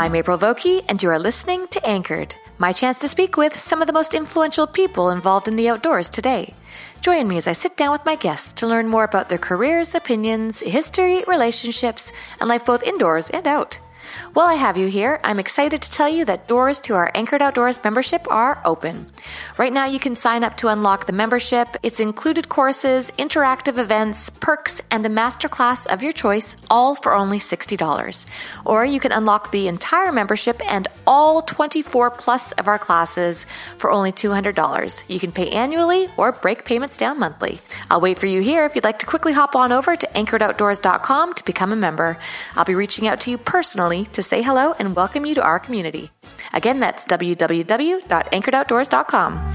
I'm April Vokey, and you are listening to Anchored, my chance to speak with some of the most influential people involved in the outdoors today. Join me as I sit down with my guests to learn more about their careers, opinions, history, relationships, and life both indoors and out. While I have you here, I'm excited to tell you that doors to our Anchored Outdoors membership are open. Right now, you can sign up to unlock the membership. It's included courses, interactive events, perks, and a masterclass of your choice, all for only $60. Or you can unlock the entire membership and all 24 plus of our classes for only $200. You can pay annually or break payments down monthly. I'll wait for you here if you'd like to quickly hop on over to anchoredoutdoors.com to become a member. I'll be reaching out to you personally to say hello and welcome you to our community. Again, that's www.anchoredoutdoors.com.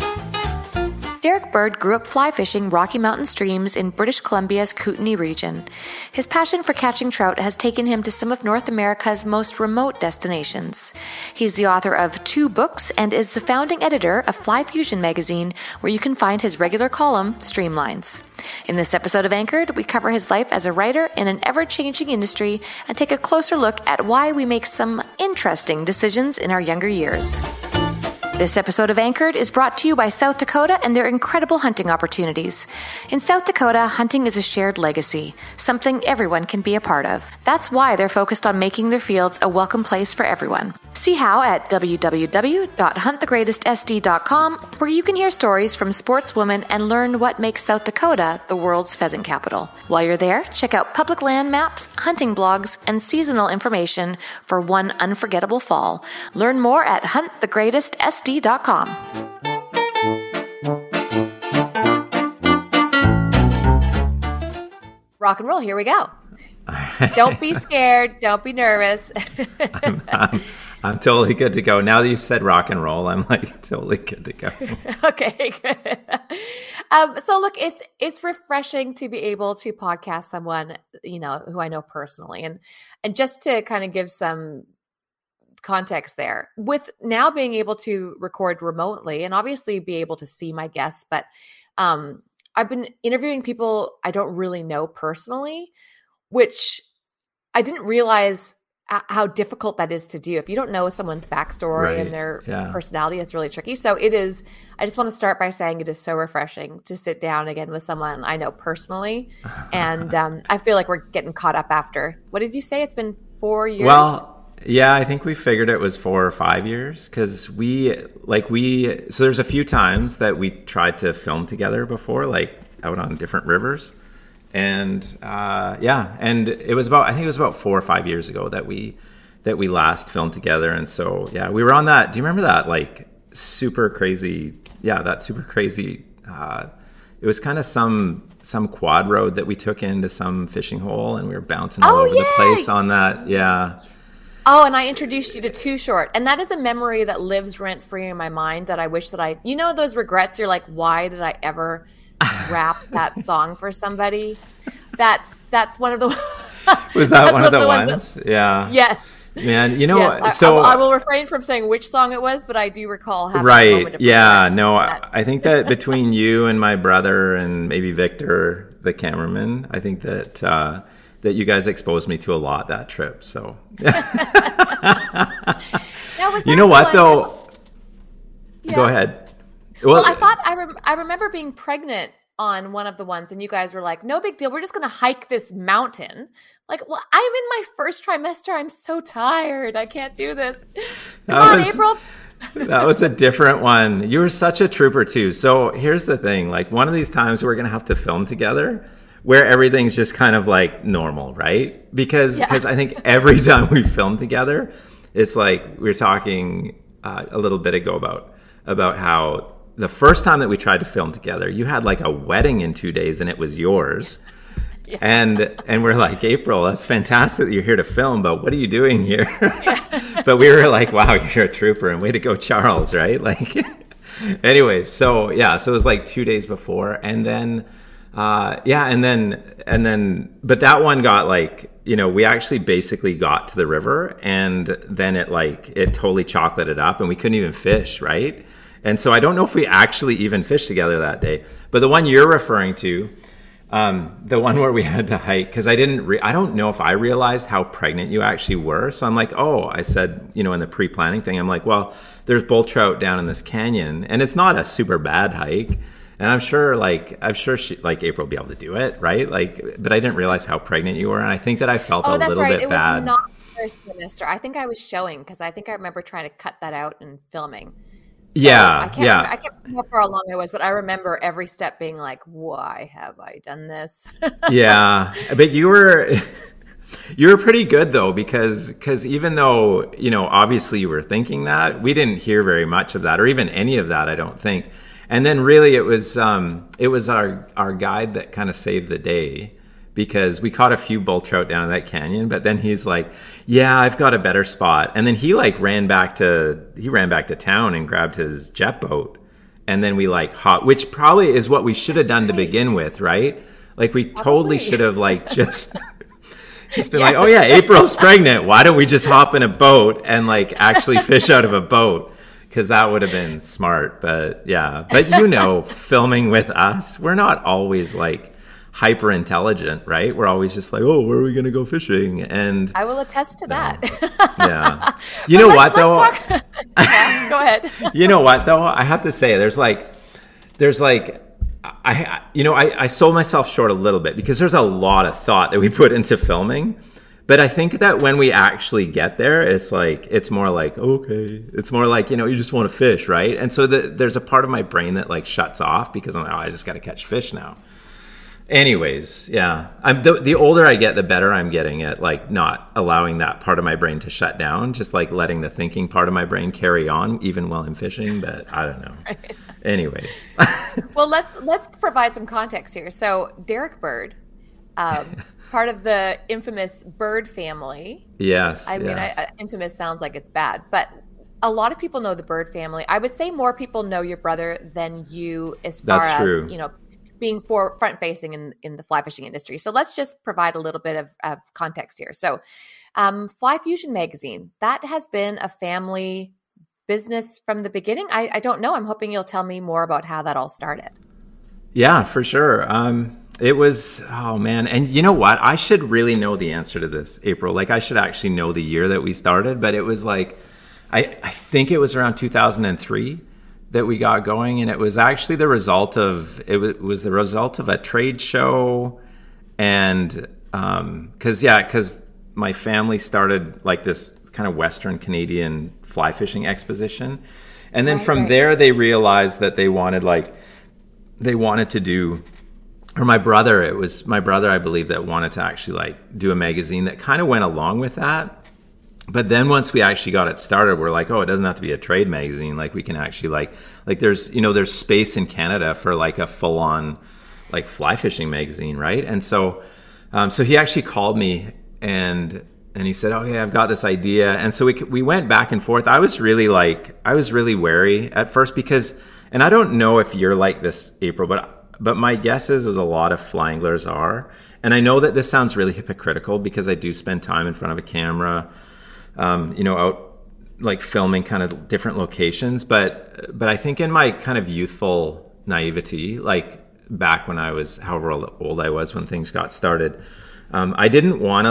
Derek Bird grew up fly fishing Rocky Mountain streams in British Columbia's Kootenay region. His passion for catching trout has taken him to some of North America's most remote destinations. He's the author of 2 books and is the founding editor of Fly Fusion magazine, where you can find his regular column, Streamlines. In this episode of Anchored, we cover his life as a writer in an ever-changing industry and take a closer look at why we make some interesting decisions in our younger years. This episode of Anchored is brought to you by South Dakota and their incredible hunting opportunities. In South Dakota, hunting is a shared legacy, something everyone can be a part of. That's why they're focused on making their fields a welcome place for everyone. See how at www.huntthegreatestsd.com, where you can hear stories from sportswomen and learn what makes South Dakota the world's pheasant capital. While you're there, check out public land maps, hunting blogs, and seasonal information for one unforgettable fall. Learn more at huntthegreatestsd.com. Rock and roll, here we go. Don't be scared, don't be nervous. I'm totally good to go. Now that you've said rock and roll, I'm like totally good to go. Okay, good. So look, it's refreshing to be able to podcast someone, you know, who I know personally. And just to kind of give some context there, with now being able to record remotely and obviously be able to see my guests, but I've been interviewing people I don't really know personally, which I didn't realize how difficult that is to do. If you don't know someone's backstory and their personality, it's really tricky. So it is, I just want to start by saying it is so refreshing to sit down again with someone I know personally. And I feel like we're getting caught up after, what did you say? It's been 4 years. Well, yeah, I think we figured it was 4 or 5 years because so there's a few times that we tried to film together before, like out on different rivers. And and it was about, I think it was about 4 or 5 years ago that we last filmed together. And so, yeah, we were on that. Do you remember that like super crazy? Yeah, that super crazy. It was kind of some quad road that we took into some fishing hole and we were bouncing all over the place on that. Yeah. Oh, and I introduced you to Too Short. And that is a memory that lives rent-free in my mind that I wish that I... You know those regrets? You're like, why did I ever rap that song for somebody? That's one of the... Was that one of the ones? Yeah. Yes. Man, you know... Yes. So I will refrain from saying which song it was, but I do recall having a moment of regret. No, I think that between you and my brother and maybe Victor, the cameraman, I think that... that you guys exposed me to a lot that trip. So You know what though? Yeah. Go ahead. Well, I thought I remember being pregnant on one of the ones, and you guys were like, "No big deal. We're just going to hike this mountain." Like, well, I'm in my first trimester. I'm so tired. I can't do this. Come on, April. That was a different one. You were such a trooper too. So here's the thing. Like, one of these times we're going to have to film together where everything's just kind of like normal, right? Because I think every time we film together, it's like we were talking a little bit ago about how the first time that we tried to film together, you had like a wedding in 2 days and it was yours. Yeah. And we're like, April, that's fantastic that you're here to film, but what are you doing here? Yeah. But we were like, wow, you're a trooper, and way to go, Charles, right? Like, anyways, so it was like 2 days before. And then, but that one got like, you know, we actually basically got to the river and then it totally chocolated up and we couldn't even fish, right? And so I don't know if we actually even fished together that day. But the one you're referring to, the one where we had to hike, because I don't know if I realized how pregnant you actually were. So I'm like, oh, I said, you know, in the pre-planning thing, I'm like, well, there's bull trout down in this canyon and it's not a super bad hike. And I'm sure she, like, April will be able to do it, right? Like, but I didn't realize how pregnant you were. And I think that I felt a little bit bad. It was not first trimester. I think I was showing, because I think I remember trying to cut that out and filming. I can't remember how long I was, but I remember every step being like, why have I done this? Yeah. But you were pretty good though, because even though, you know, obviously you were thinking that, we didn't hear very much of that or even any of that, I don't think. And then really it was our guide that kind of saved the day, because we caught a few bull trout down in that canyon, but then he's like, yeah, I've got a better spot. And then he like ran back to town and grabbed his jet boat. And then we like hopped, which probably is what we should have done to begin with, right? Like, we totally should have like just been like, oh yeah, April's pregnant. Why don't we just hop in a boat and like actually fish out of a boat? Because that would have been smart. But yeah, but you know, filming with us, we're not always like hyper intelligent, right? We're always just like, oh, where are we going to go fishing? And I will attest to that. Yeah. You know what though? Yeah, go ahead. You know what though? I have to say, there's like, I sold myself short a little bit, because there's a lot of thought that we put into filming. But I think that when we actually get there, it's like, it's more like, okay, it's more like, you know, you just want to fish, right? And so there's a part of my brain that like shuts off, because I'm like, oh, I just got to catch fish now. Anyways, yeah, the older I get, the better I'm getting at like not allowing that part of my brain to shut down, just like letting the thinking part of my brain carry on even while I'm fishing. But I don't know. Right. Anyways. Well, let's provide some context here. So Derek Bird, part of the infamous Bird family. Yes. I mean, infamous sounds like it's bad, but a lot of people know the Bird family. I would say more people know your brother than you, as far as, you know, being front-facing in the fly fishing industry. So let's just provide a little bit of context here. So Fly Fusion magazine, that has been a family business from the beginning. I don't know. I'm hoping you'll tell me more about how that all started. Yeah, for sure. It was, oh man. And you know what? I should really know the answer to this, April. Like, I should actually know the year that we started, but it was like, I think it was around 2003. That we got going, and it was actually the result of a trade show, and because my family started like this kind of Western Canadian fly fishing exposition, and then there they realized that my brother I believe that wanted to actually like do a magazine that kind of went along with that. But then once we actually got it started, we're like, oh, it doesn't have to be a trade magazine. Like, we can actually like there's, you know, there's space in Canada for like a full on like fly fishing magazine. Right. And so, he actually called me and he said, oh yeah, I've got this idea. And so we went back and forth. I was really wary at first, because, and I don't know if you're like this, April, but my guess is a lot of fly anglers are. And I know that this sounds really hypocritical, because I do spend time in front of a camera, you know, out like filming kind of different locations. But I think in my kind of youthful naivety, like back when I was however old I was when things got started, I didn't want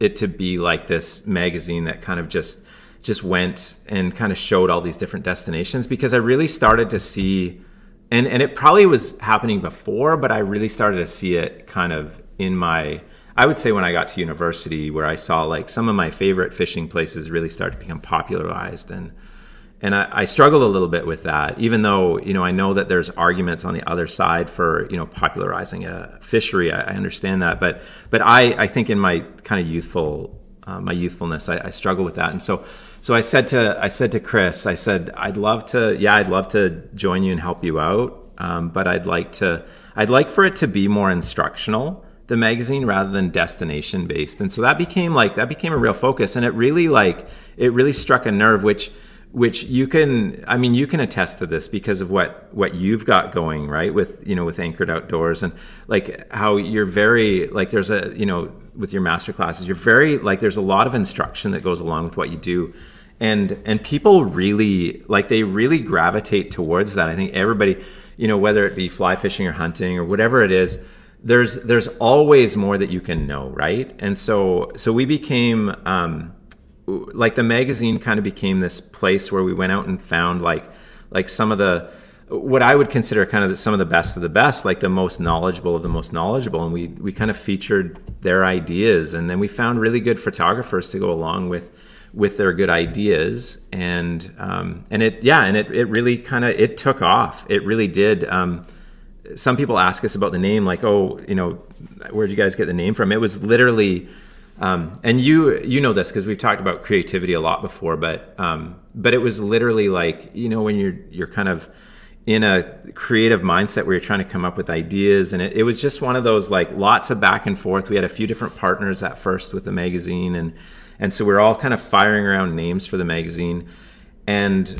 it to be like this magazine that kind of just went and kind of showed all these different destinations, because I really started to see, and it probably was happening before, but I really started to see it kind of in my, I would say when I got to university, where I saw like some of my favorite fishing places really start to become popularized. And I struggled a little bit with that, even though, you know, I know that there's arguments on the other side for, you know, popularizing a fishery. I understand that. But I think in my kind of youthful, my youthfulness, I struggle with that. And so I said to Chris, I said, I'd love to join you and help you out. But I'd like for it to be more instructional, the magazine, rather than destination based. And so that became a real focus. And it really struck a nerve, which you can attest to this because of what you've got going, right? With, you know, with Anchored Outdoors, and like how you're very, like there's a, you know, with your master classes, you're very, like there's a lot of instruction that goes along with what you do. And people really, like they really gravitate towards that. I think everybody, you know, whether it be fly fishing or hunting or whatever it is, there's always more that you can know, right? And so we became, like the magazine kind of became this place where we went out and found like some of the, what I would consider kind of some of the best of the best, like the most knowledgeable of the most knowledgeable. And we kind of featured their ideas, and then we found really good photographers to go along with their good ideas. And it really kind of, it took off. It really did. Some people ask us about the name, like, oh, you know, where'd you guys get the name from? It was literally, and you know this because we've talked about creativity a lot before, but it was literally like, you know, when you're kind of in a creative mindset where you're trying to come up with ideas, and it was just one of those, like, lots of back and forth. We had a few different partners at first with the magazine, and so we're all kind of firing around names for the magazine, and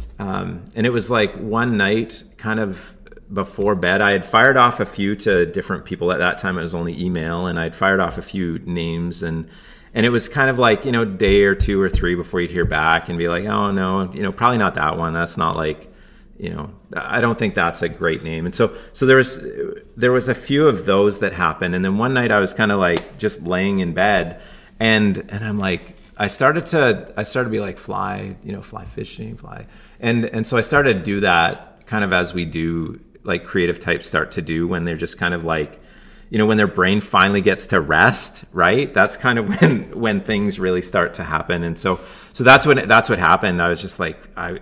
it was like one night kind of before bed, I had fired off a few to different people. At that time, it was only email, and I'd fired off a few names, and it was kind of like, you know, day or two or three before you'd hear back and be like, oh no, you know, probably not that one. That's not, like, you know, I don't think that's a great name. And so there was a few of those that happened. And then one night I was kind of like just laying in bed, and I'm like, I started to be like, fly, you know, fly fishing, fly. And so I started to do that kind of as we do, like creative types start to do when they're just kind of like, you know, when their brain finally gets to rest, right? That's kind of when things really start to happen. And so that's what happened. I was just like, I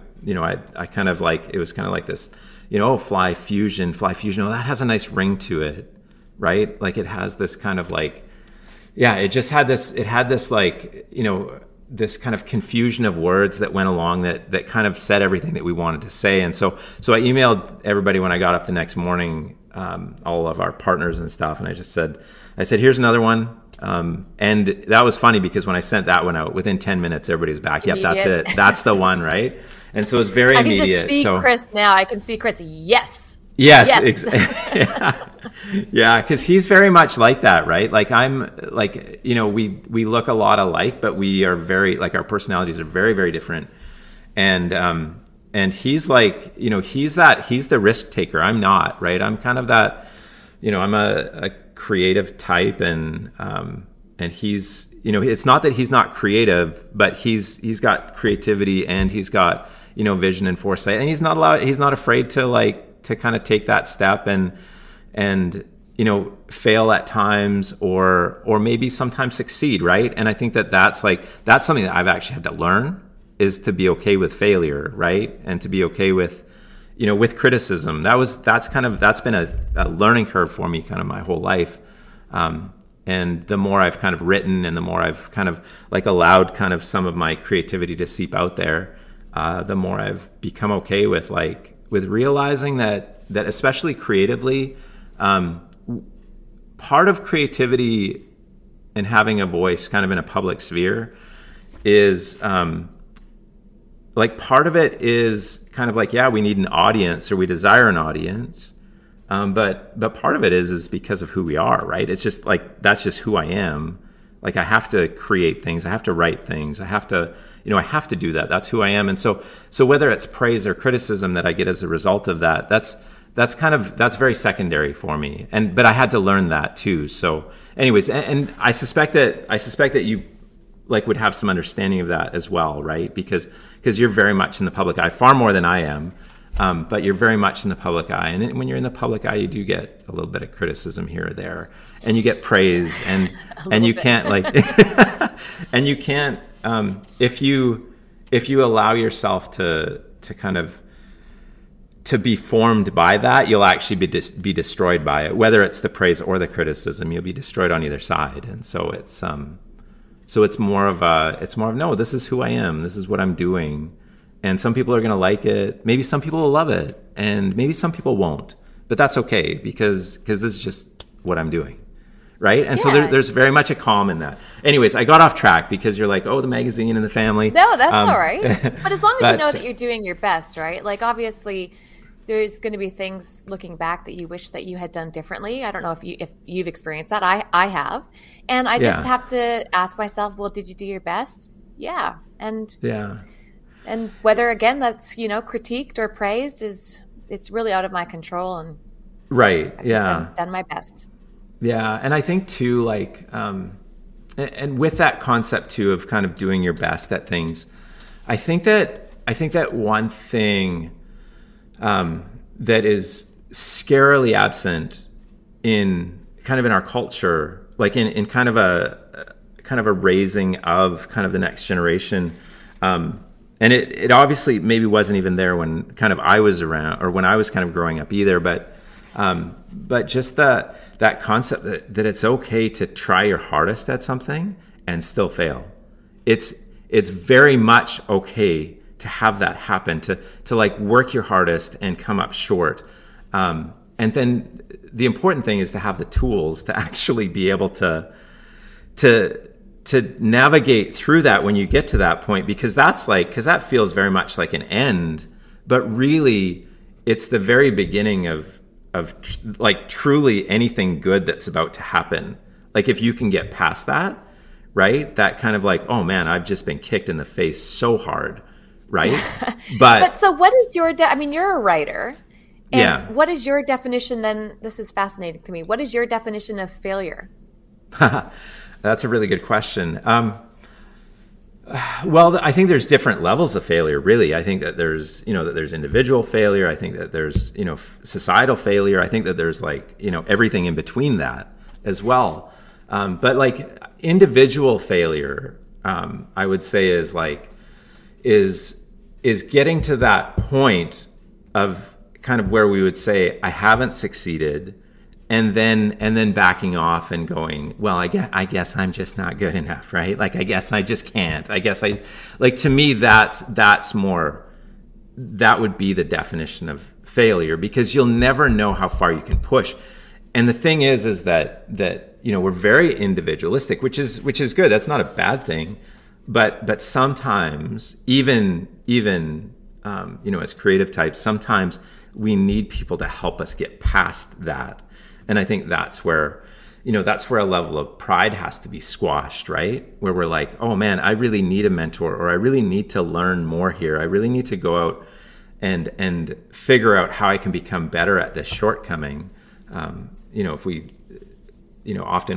kind of like, it was kind of like this, you know, fly fusion. Oh, that has a nice ring to it, right? Like it has this kind of like, yeah, it just had this, like, you know, this kind of confusion of words that went along that kind of said everything that we wanted to say. And so I emailed everybody when I got up the next morning, all of our partners and stuff. And I said, here's another one. And that was funny because when I sent that one out, within 10 minutes, everybody was back. Yep, that's it. That's the one, right? And so it's very immediate. I can see Chris now. Yes. Yeah, because he's very much like that, right? Like I'm like, you know, we look a lot alike, but we are very, like, our personalities are very, very different. And he's like, you know, he's the risk taker. I'm not, right? I'm kind of that, you know, I'm a creative type, and he's, you know, it's not that he's not creative, but he's got creativity, and he's got, you know, vision and foresight, and he's not afraid to, like, to kind of take that step and you know, fail at times or maybe sometimes succeed, right? And I think that's something that I've actually had to learn, is to be okay with failure, right? And to be okay with, you know, with criticism. That's been a learning curve for me kind of my whole life. And the more I've kind of written, and the more I've kind of like allowed kind of some of my creativity to seep out there, the more I've become okay with, like, with realizing that especially creatively, part of creativity and having a voice kind of in a public sphere is, like, part of it is kind of like, yeah, we need an audience, or we desire an audience. But part of it is because of who we are, right? It's just like, that's just who I am. Like, I have to create things. I have to write things. I have to do that. That's who I am. And so whether it's praise or criticism that I get as a result of that, that's very secondary for me. But I had to learn that too. So anyways, and I suspect that you like would have some understanding of that as well, right? Because you're very much in the public eye, far more than I am, but you're very much in the public eye. And when you're in the public eye, you do get a little bit of criticism here or there, and you get praise, and you can't and you can't if you allow yourself to kind of to be formed by that, you'll actually be destroyed by it. Whether it's the praise or the criticism, you'll be destroyed on either side. And so it's more of a, no, this is who I am. This is what I'm doing. And some people are going to like it. Maybe some people will love it, and maybe some people won't, but that's okay because this is just what I'm doing. Right. And yeah. So there's very much a calm in that. Anyways, I got off track because you're like, oh, the magazine and the family. No, that's all right. But as long as you know that you're doing your best, right? Like obviously there's going to be things looking back that you wish that you had done differently. I don't know if you've experienced that. I have. And I just have to ask myself, well, did you do your best? Yeah. And whether again, that's, critiqued or praised it's really out of my control. And right. I've just done my best. Yeah. And I think too, like, and with that concept too, of kind of doing your best at things, I think that one thing, that is scarily absent in our culture, like in kind of a raising of kind of the next generation. And it obviously maybe wasn't even there when kind of I was around or when I was kind of growing up either, but just that concept that it's okay to try your hardest at something and still fail. It's very much okay to have that happen, to like work your hardest and come up short. And then the important thing is to have the tools to actually be able to navigate through that when you get to that point, because that feels very much like an end, but really it's the very beginning of like truly anything good that's about to happen. Like if you can get past that, right? That kind of like, oh man, I've just been kicked in the face so hard, right? But so what is your, you're a writer. And what is your definition then? This is fascinating to me. What is your definition of failure? That's a really good question. Well, I think there's different levels of failure, really. I think that there's individual failure. I think that there's, societal failure. I think that there's everything in between that as well. But like individual failure, I would say is getting to that point of kind of where we would say, I haven't succeeded. And then backing off and going, well, I guess I'm just not good enough, right? Like, I guess I just can't. I guess to me, that would be the definition of failure, because you'll never know how far you can push. And the thing is that we're very individualistic, which is good. That's not a bad thing, but sometimes even as creative types, sometimes we need people to help us get past that. And I think that's where a level of pride has to be squashed, right? Where we're like, oh man, I really need a mentor, or I really need to learn more here. I really need to go out and figure out how I can become better at this shortcoming. Often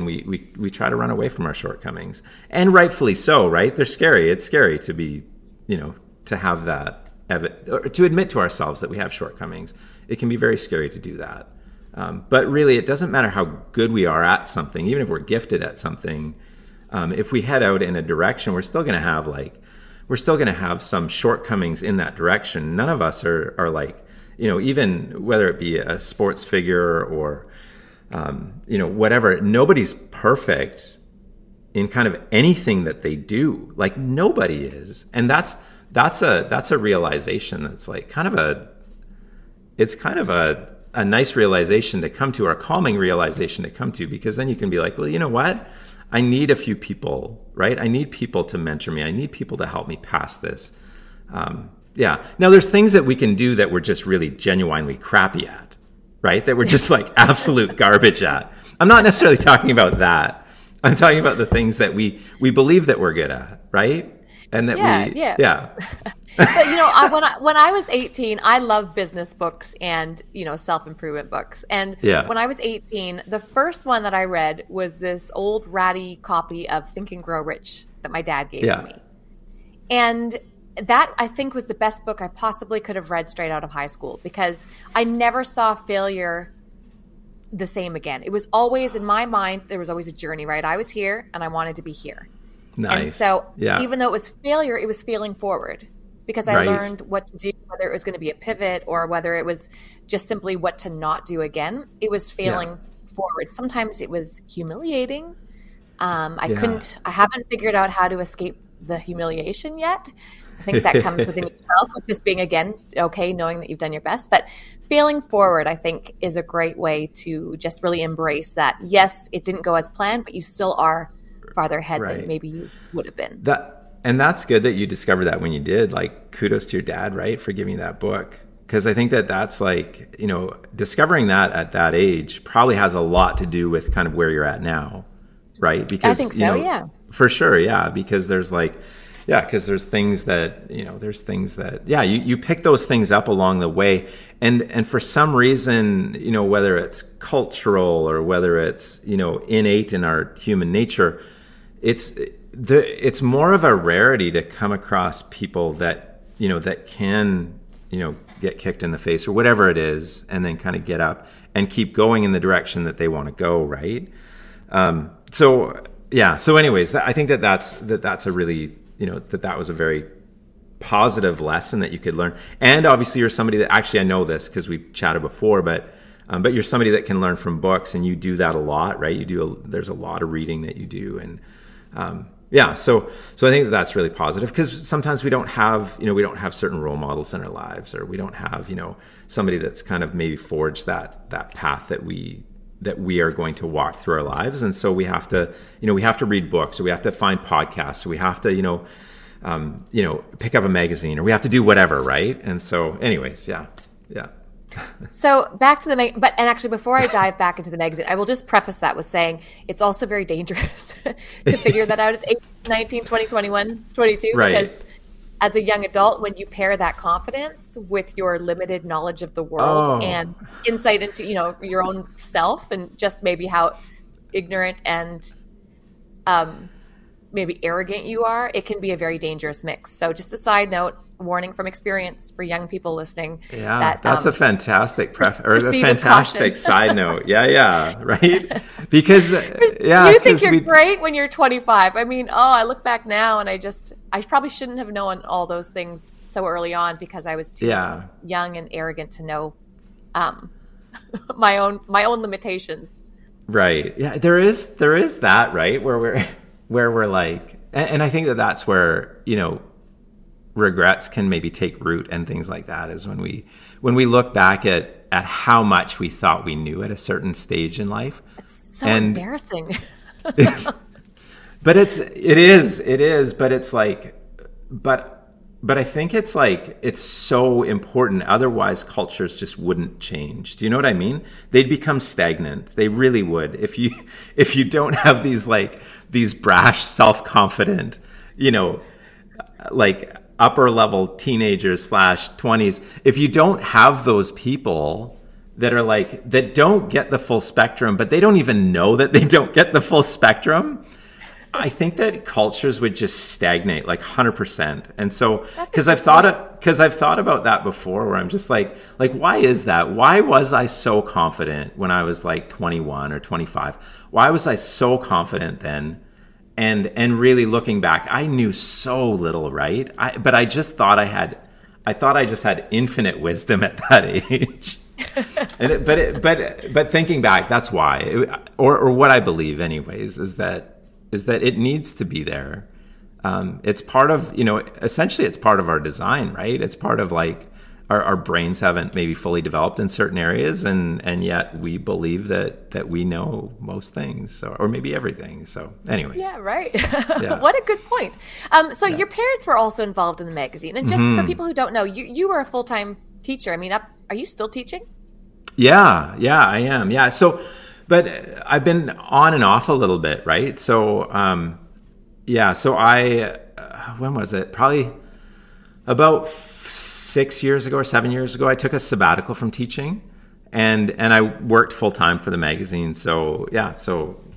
we try to run away from our shortcomings, and rightfully so, right? They're scary. It's scary to be, to have that, or to admit to ourselves that we have shortcomings. It can be very scary to do that. But really, it doesn't matter how good we are at something, even if we're gifted at something. If we head out in a direction, we're still going to have some shortcomings in that direction. None of us are even whether it be a sports figure or, whatever, nobody's perfect in kind of anything that they do. Like nobody is. And that's a realization that's a nice realization to come to, or a calming realization to come to, because then you can be like, well, you know what? I need a few people, right? I need people to mentor me. I need people to help me past this. Now there's things that we can do that we're just really genuinely crappy at, right? That we're just like absolute garbage at. I'm not necessarily talking about that. I'm talking about the things that we believe that we're good at, right? And that But, when I was 18, I loved business books and, self-improvement books. And when I was 18, the first one that I read was this old ratty copy of Think and Grow Rich that my dad gave to me. And that, I think, was the best book I possibly could have read straight out of high school, because I never saw failure the same again. It was always, in my mind, there was always a journey, right? I was here and I wanted to be here. Nice. And so even though it was failure, it was failing forward, because I learned what to do, whether it was going to be a pivot or whether it was just simply what to not do again. It was failing forward. Sometimes it was humiliating. I haven't figured out how to escape the humiliation yet. I think that comes within yourself, which is being, again, okay, knowing that you've done your best. But failing forward, I think, is a great way to just really embrace that. Yes, it didn't go as planned, but you still are farther ahead than maybe you would have been. And that's good that you discovered that when you did. Like, kudos to your dad, right, for giving you that book. Because I think that that's like, you know, discovering that at that age probably has a lot to do with kind of where you're at now, right? Because, I think so, for sure, because there's like, because there's things that, you know, there's things that, you pick those things up along the way. And for some reason, you know, whether it's cultural or whether it's, you know, innate in our human nature, it's more of a rarity to come across people that, you know, that can, you know, get kicked in the face or whatever it is, and then kind of get up and keep going in the direction that they want to go, right? So anyways, I think that that's a really, you know, that was a very positive lesson that you could learn. And obviously you're somebody that, actually I know this because we've chatted before, but you're somebody that can learn from books, and you do that a lot, right? You do, there's a lot of reading that you do. And so I think that's really positive, because sometimes we don't have certain role models in our lives, or we don't have, you know, somebody that's kind of maybe forged that path that we are going to walk through our lives. And so we have to read books, or we have to find podcasts, or we have to, pick up a magazine, or we have to do whatever. Right. And so anyways, So back to the magazine, but, and actually before I dive back into the magazine, I will just preface that with saying it's also very dangerous to figure that out at 18, 19, 20, 21, 22, because as a young adult, when you pair that confidence with your limited knowledge of the world and insight into, you know, your own self, and just maybe how ignorant and maybe arrogant you are, it can be a very dangerous mix. So just a side note, warning from experience for young people listening. Yeah, that's a fantastic fantastic side note. Right? Because you think you're great when you're 25. I mean, I look back now and I probably shouldn't have known all those things so early on, because I was too young and arrogant to know my own limitations. Right. Yeah, there is that, right? Where we're like, and I think that that's where, you know, regrets can maybe take root and things like that, is when we look back at how much we thought we knew at a certain stage in life. It's so embarrassing. But I think it's like, it's so important. Otherwise cultures just wouldn't change. Do you know what I mean? They'd become stagnant. They really would. If you don't have these brash, self-confident, you know, like upper level teenagers /20s, if you don't have those people that are like, that don't get the full spectrum, but they don't even know that they don't get the full spectrum, I think that cultures would just stagnate, like 100%. And so, because I've thought about that before, where I'm just like, why is that? Why was I so confident when I was like 21 or 25? Why was I so confident then? And really looking back, I knew so little, right? But I just thought I just had infinite wisdom at that age. But thinking back, that's why, or what I believe anyways, is that it needs to be there. It's part of, you know, essentially it's part of our design, right? It's part of like our brains haven't maybe fully developed in certain areas, and yet we believe that we know most things, or maybe everything. So anyways. Yeah, right. Yeah. What a good point. So your parents were also involved in the magazine. And just for people who don't know, you were a full-time teacher. I mean, are you still teaching? Yeah, I am. Yeah. So, but I've been on and off a little bit, right? So, so I, when was it? Probably about 6 years ago or 7 years ago, I took a sabbatical from teaching, and I worked full time for the magazine. So,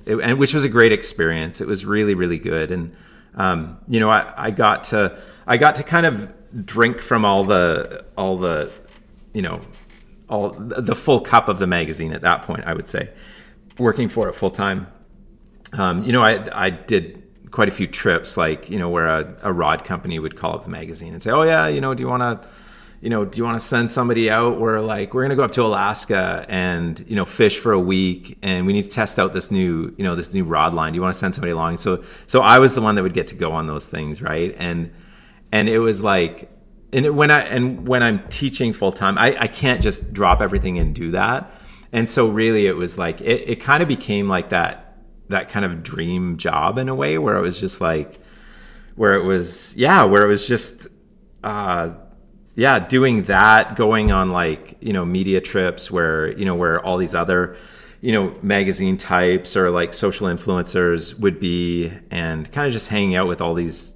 which was a great experience. It was really, really good. And you know, I got to kind of drink from all the, you know, all the full cup of the magazine at that point, I would say, working for it full time. You know, I did quite a few trips, like, you know, where a rod company would call up the magazine and say, oh yeah, you know, do you want to send somebody out? We're going to go up to Alaska and, you know, fish for a week, and we need to test out this new rod line. Do you want to send somebody along? So I was the one that would get to go on those things. Right. And it was like, when I'm teaching full time, I can't just drop everything and do that. And so really it was like, it kind of became like that kind of dream job in a way, where it was just like, doing that, going on, like, you know, media trips where all these other, you know, magazine types or like social influencers would be, and kind of just hanging out with all these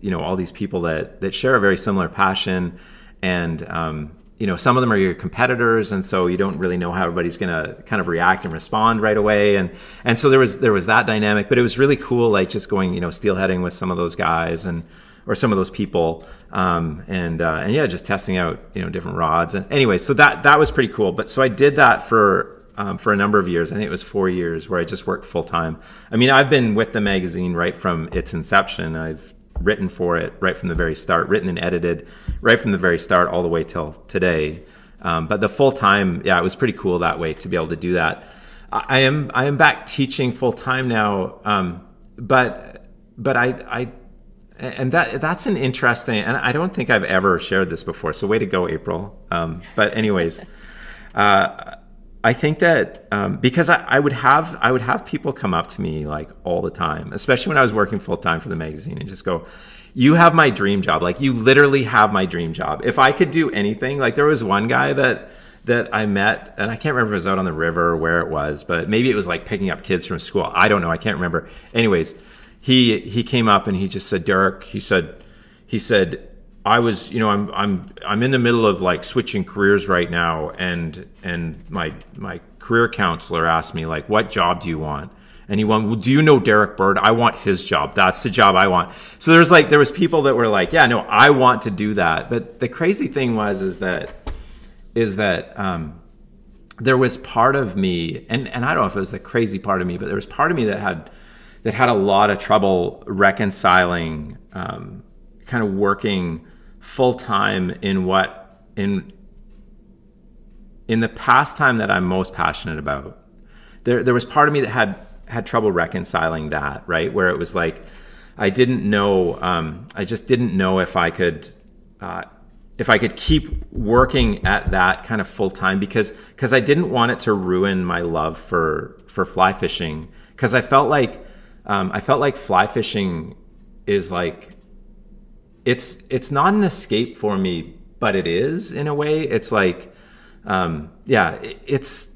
people that share a very similar passion. And, you know, some of them are your competitors, and so you don't really know how everybody's going to kind of react and respond right away. And so there was that dynamic, but it was really cool, like just going, you know, steelheading with some of those guys or some of those people, and yeah, just testing out, you know, different rods. And anyway, so that was pretty cool. But so I did that for a number of years. I think it was 4 years where I just worked full time. I mean, I've been with the magazine right from its inception. I've written for it right from the very start, written and edited right from the very start, all the way till today. But the full time, yeah, it was pretty cool that way to be able to do that. I am back teaching full time now, but I. And that's an interesting, and I don't think I've ever shared this before. So way to go, April. But anyways, I think that because I would have people come up to me like all the time, especially when I was working full time for the magazine, and just go, "You have my dream job. Like, you literally have my dream job. If I could do anything," like there was one guy that I met, and I can't remember if it was out on the river or where it was, but maybe it was like picking up kids from school. I don't know. I can't remember. Anyways. He came up and he just said, "Derek," he said, "I was, you know, I'm in the middle of like switching careers right now, and my career counselor asked me, like, what job do you want?" And he went, "Well, do you know Derek Bird? I want his job. That's the job I want." So there was people that were like, "Yeah, no, I want to do that." But the crazy thing was is that there was part of me, and I don't know if it was the crazy part of me, but there was part of me that had a lot of trouble reconciling kind of working full time in what in the pastime that I'm most passionate about. There was part of me that had trouble reconciling that, right? Where it was like I just didn't know if I could keep working at that kind of full time, because I didn't want it to ruin my love for fly fishing, because I felt like fly fishing is like, it's not an escape for me, but it is in a way. It's like, I don't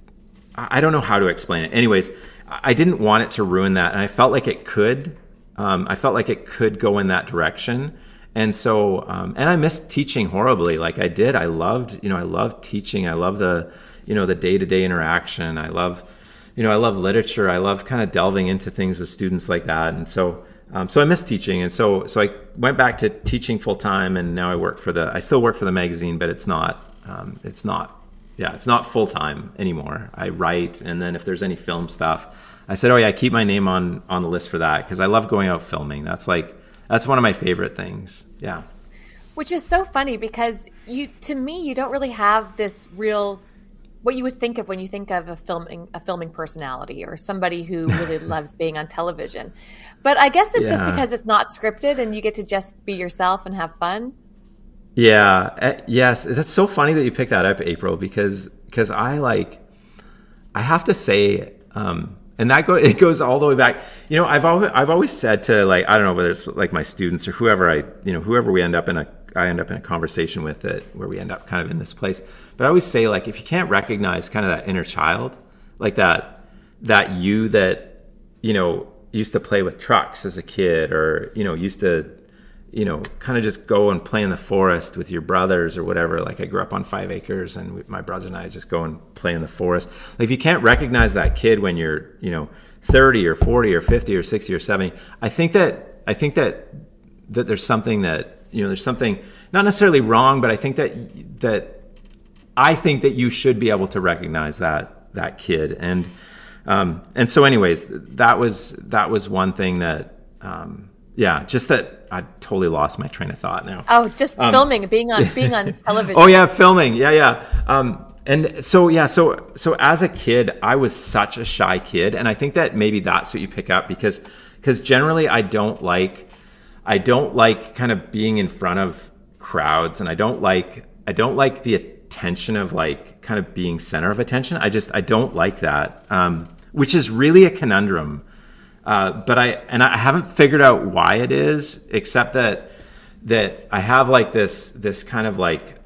know how to explain it. Anyways, I didn't want it to ruin that. And I felt like it could, go in that direction. And so, and I missed teaching horribly. Like I did, I loved teaching. I love the day-to-day interaction. I love literature. I love kind of delving into things with students like that. And so, so I missed teaching. And so I went back to teaching full time, and now I still work for the magazine, but it's not full time anymore. I write. And then if there's any film stuff, I said, "Oh yeah, keep my name on the list for that." 'Cause I love going out filming. That's one of my favorite things. Yeah. Which is so funny, because to me, you don't really have this real, what you would think of when you think of a filming personality or somebody who really loves being on television. But I guess it's just because it's not scripted and you get to just be yourself and have fun. Yeah. Yes. That's so funny that you picked that up, April, because I have to say, and it goes all the way back. You know, I've always said to, like, I don't know whether it's like my students or whoever I end up in a conversation with, it where we end up kind of in this place. But I always say, like, if you can't recognize kind of that inner child, like that you that, you know, used to play with trucks as a kid, or, you know, used to, you know, kind of just go and play in the forest with your brothers or whatever. Like, I grew up on 5 acres, and my brothers and I just go and play in the forest. Like, if you can't recognize that kid when you're, you know, 30 or 40 or 50 or 60 or 70, I think that that there's something that, you know, there's something not necessarily wrong, but I think that I think that you should be able to recognize that kid. And so anyways, that was one thing that, yeah, just that I totally lost my train of thought now. Oh, just filming, being on television. Oh yeah. Filming. Yeah. Yeah. And so, yeah, so as a kid, I was such a shy kid. And I think that maybe that's what you pick up, because generally I don't like kind of being in front of crowds, and I don't like the attention of, like, kind of being center of attention. I don't like that. Which is really a conundrum. But I haven't figured out why it is, except that I have, like, this kind of, like,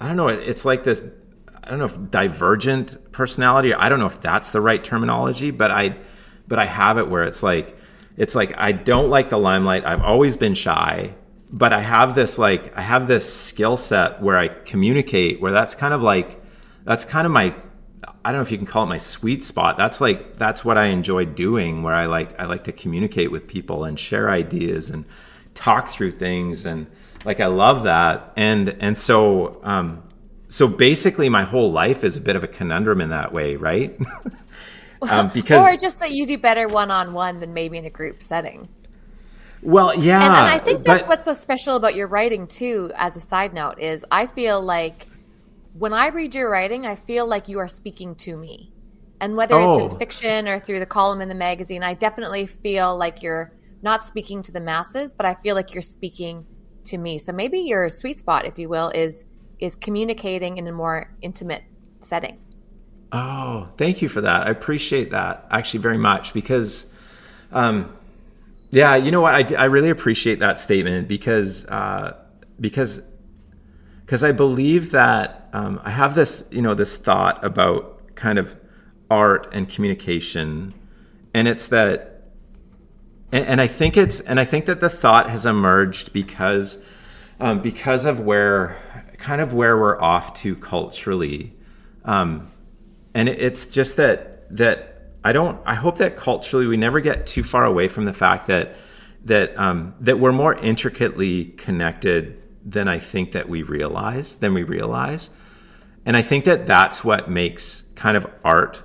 I don't know. It's like this, I don't know if divergent personality, I don't know if that's the right terminology, but I have it where it's like, I don't like the limelight. I've always been shy, but I have this skill set where I communicate, where that's kind of my, I don't know if you can call it my sweet spot. That's what I enjoy doing, where I like to communicate with people and share ideas and talk through things, and like, I love that. And so, so basically my whole life is a bit of a conundrum in that way. Right. Or just that you do better one-on-one than maybe in a group setting. Well, yeah. And I think that's what's so special about your writing too, as a side note, is I feel like when I read your writing, I feel like you are speaking to me, and whether it's in fiction or through the column in the magazine, I definitely feel like you're not speaking to the masses, but I feel like you're speaking to me. So maybe your sweet spot, if you will, is communicating in a more intimate setting. Oh, thank you for that. I appreciate that actually very much, because, yeah, you know what? I really appreciate that statement, because I believe that, I have this, you know, this thought about kind of art and communication, and it's that, And I think that the thought has emerged because of where we're off to culturally, and it's just that I hope that culturally we never get too far away from the fact that we're more intricately connected than I think that we realize, and I think that that's what makes kind of art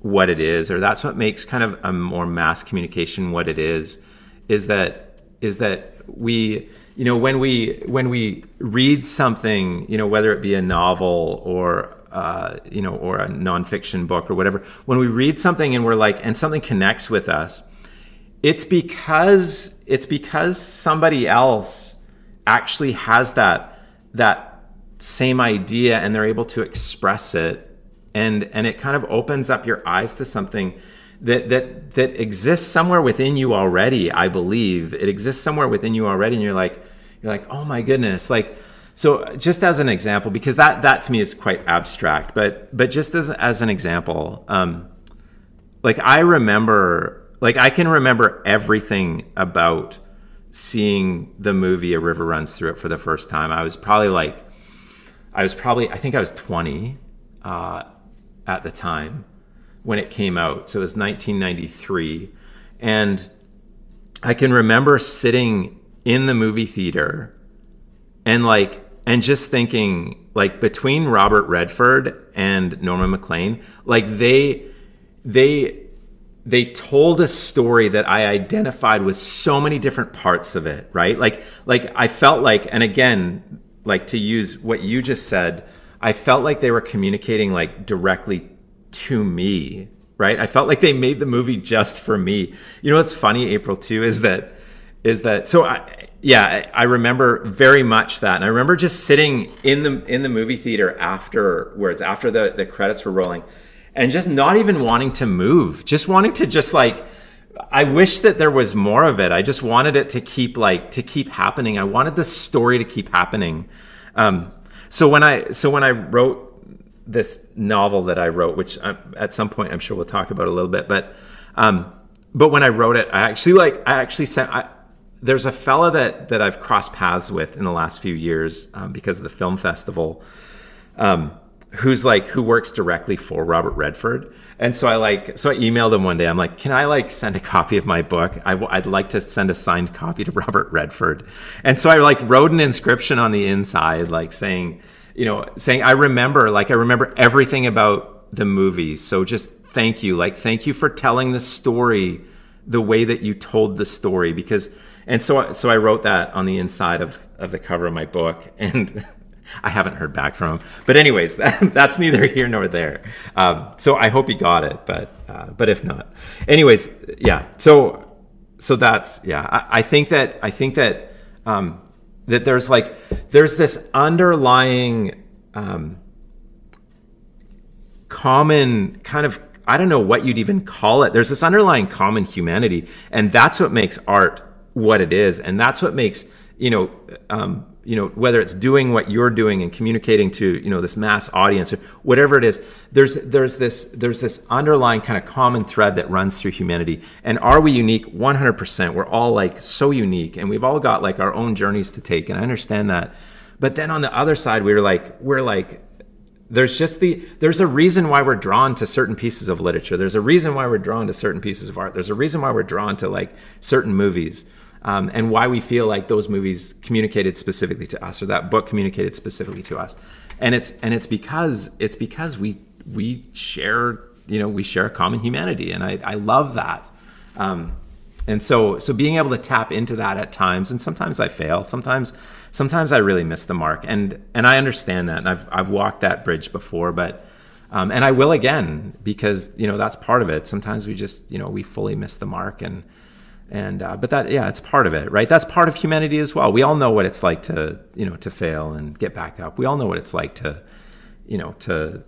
what it is, or that's what makes kind of a more mass communication what it is that we, you know, when we read something, you know, whether it be a novel or, you know, or a nonfiction book or whatever, when we read something and we're like, and something connects with us, it's because somebody else actually has that same idea and they're able to express it. And it kind of opens up your eyes to something that exists somewhere within you already. I believe it exists somewhere within you already, and you're like, oh my goodness, like, so just as an example, because that to me is quite abstract, but just as an example, like, I remember, like, I can remember everything about seeing the movie A River Runs Through It for the first time. I think I was 20 at the time when it came out. So it was 1993. And I can remember sitting in the movie theater and just thinking, like, between Robert Redford and Norman McLean, like, they told a story that I identified with so many different parts of it, right? Like I felt like, and again, like, to use what you just said, I felt like they were communicating, like, directly to me, right? I felt like they made the movie just for me. You know what's funny, April, too, is that so I remember very much that. And I remember just sitting in the movie theater afterwards, after the credits were rolling, and just not even wanting to move, just wanting to just, like, I wish that there was more of it. I just wanted it to keep happening. I wanted the story to keep happening. So when I wrote this novel that I wrote, which at some point I'm sure we'll talk about a little bit, but when I wrote it, I actually sent, there's a fella that I've crossed paths with in the last few years because of the film festival, who's like, who works directly for Robert Redford. And so I emailed him one day. I'm like, can I send a copy of my book? I'd like to send a signed copy to Robert Redford. And so I wrote an inscription on the inside, saying, I remember everything about the movie. So just thank you. Thank you for telling the story the way that you told the story, because, and so I wrote that on the inside of the cover of my book, and I haven't heard back from him. But anyways, that's neither here nor there. So I hope he got it, but if not, anyways, yeah. So that's, yeah. I think that that there's this underlying common kind of, I don't know what you'd even call it. There's this underlying common humanity, and that's what makes art what it is, and that's what makes whether it's doing what you're doing and communicating to this mass audience or whatever it is, there's this underlying kind of common thread that runs through humanity. And are we unique? 100%. We're all so unique, and we've all got our own journeys to take, and I understand that. But then on the other side, we're there's a reason why we're drawn to certain pieces of literature. There's a reason why we're drawn to certain pieces of art. There's a reason why we're drawn to certain movies, and why we feel like those movies communicated specifically to us, or that book communicated specifically to us. And it's because we share, we share a common humanity, and I love that. And so being able to tap into that at times, and sometimes I fail, sometimes I really miss the mark, and I understand that, and I've walked that bridge before, but and I will again, because that's part of it. Sometimes we just we fully miss the mark, and but that, yeah, it's part of it, right? That's part of humanity as well. We all know what it's like to to fail and get back up. We all know what it's like to to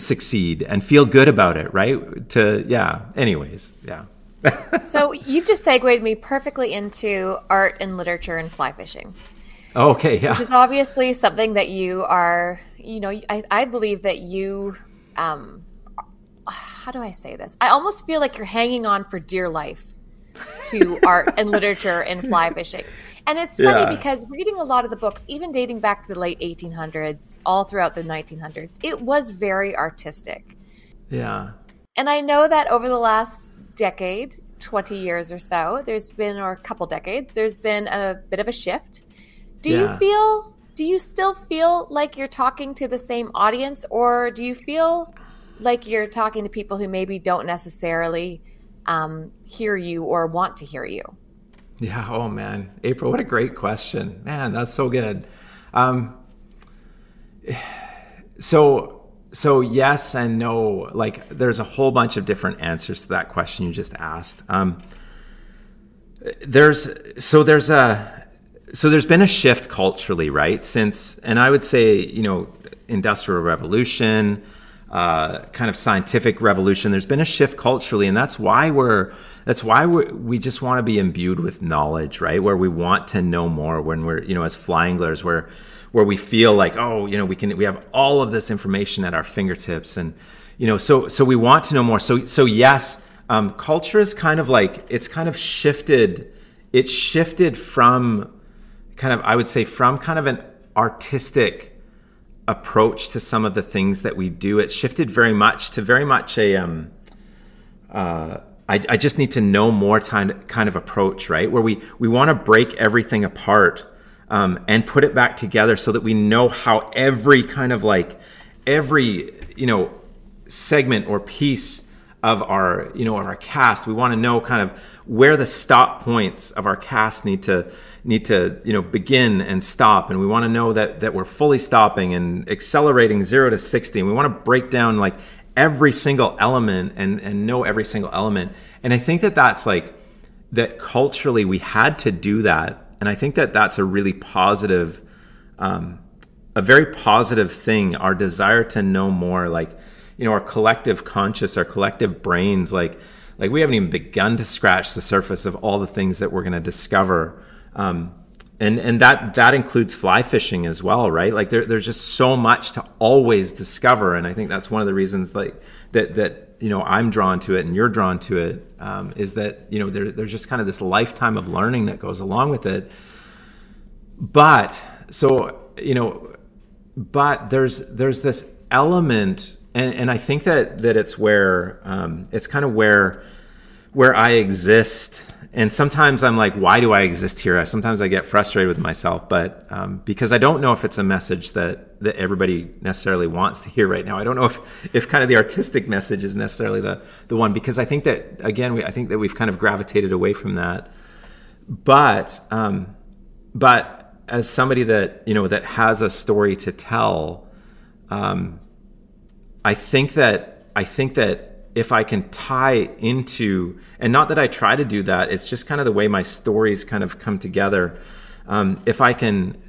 succeed and feel good about it, right? To yeah. Anyways, yeah. So you've just segued me perfectly into art and literature and fly fishing. Okay, yeah. Which is obviously something that you are, I believe that you, how do I say this? I almost feel like you're hanging on for dear life to art and literature and fly fishing. And it's funny because reading a lot of the books, even dating back to the late 1800s, all throughout the 1900s, it was very artistic. Yeah. And I know that over the last decade, 20 years or so, there's been a bit of a shift. Do you still feel like you're talking to the same audience, or do you feel like you're talking to people who maybe don't necessarily hear you or want to hear you? Yeah. Oh man, April, what a great question, man. That's so good. So yes and no, there's a whole bunch of different answers to that question you just asked. There's been a shift culturally, right? Since, and I would say, Industrial Revolution, kind of scientific revolution, there's been a shift culturally, and that's why we just want to be imbued with knowledge, right? Where we want to know more when we're, as fly anglers, where we feel we have all of this information at our fingertips, and so we want to know more. So yes, culture is kind of it's kind of shifted. It shifted from kind of, I would say, from kind of an artistic approach to some of the things that we do. It shifted very much a I just need to know more time kind of approach, right? Where we want to break everything apart. And put it back together so that we know how every kind of every segment or piece of our of our cast. We want to know kind of where the stop points of our cast need to begin and stop, and we want to know that we're fully stopping and accelerating 0 to 60. We want to break down every single element and know every single element. And I think that that's that culturally we had to do that. And I think that that's a really positive, a very positive thing. Our desire to know more, our collective conscious, our collective brains, we haven't even begun to scratch the surface of all the things that we're going to discover. And that includes fly fishing as well, right? There's just so much to always discover. And I think that's one of the reasons I'm drawn to it and you're drawn to it, is that, there's just kind of this lifetime of learning that goes along with it. But so, But there's this element, and I think that it's where it's kind of where I exist. And sometimes I'm like, why do I exist here? Sometimes I get frustrated with myself, but because I don't know if it's a message that everybody necessarily wants to hear right now. I don't know if kind of the artistic message is necessarily the one, because I think that, again, I think that we've kind of gravitated away from that. But as somebody that, you know, that has a story to tell, I think that if I can tie into, and not that I try to do that, it's just kind of the way my stories kind of come together. If I can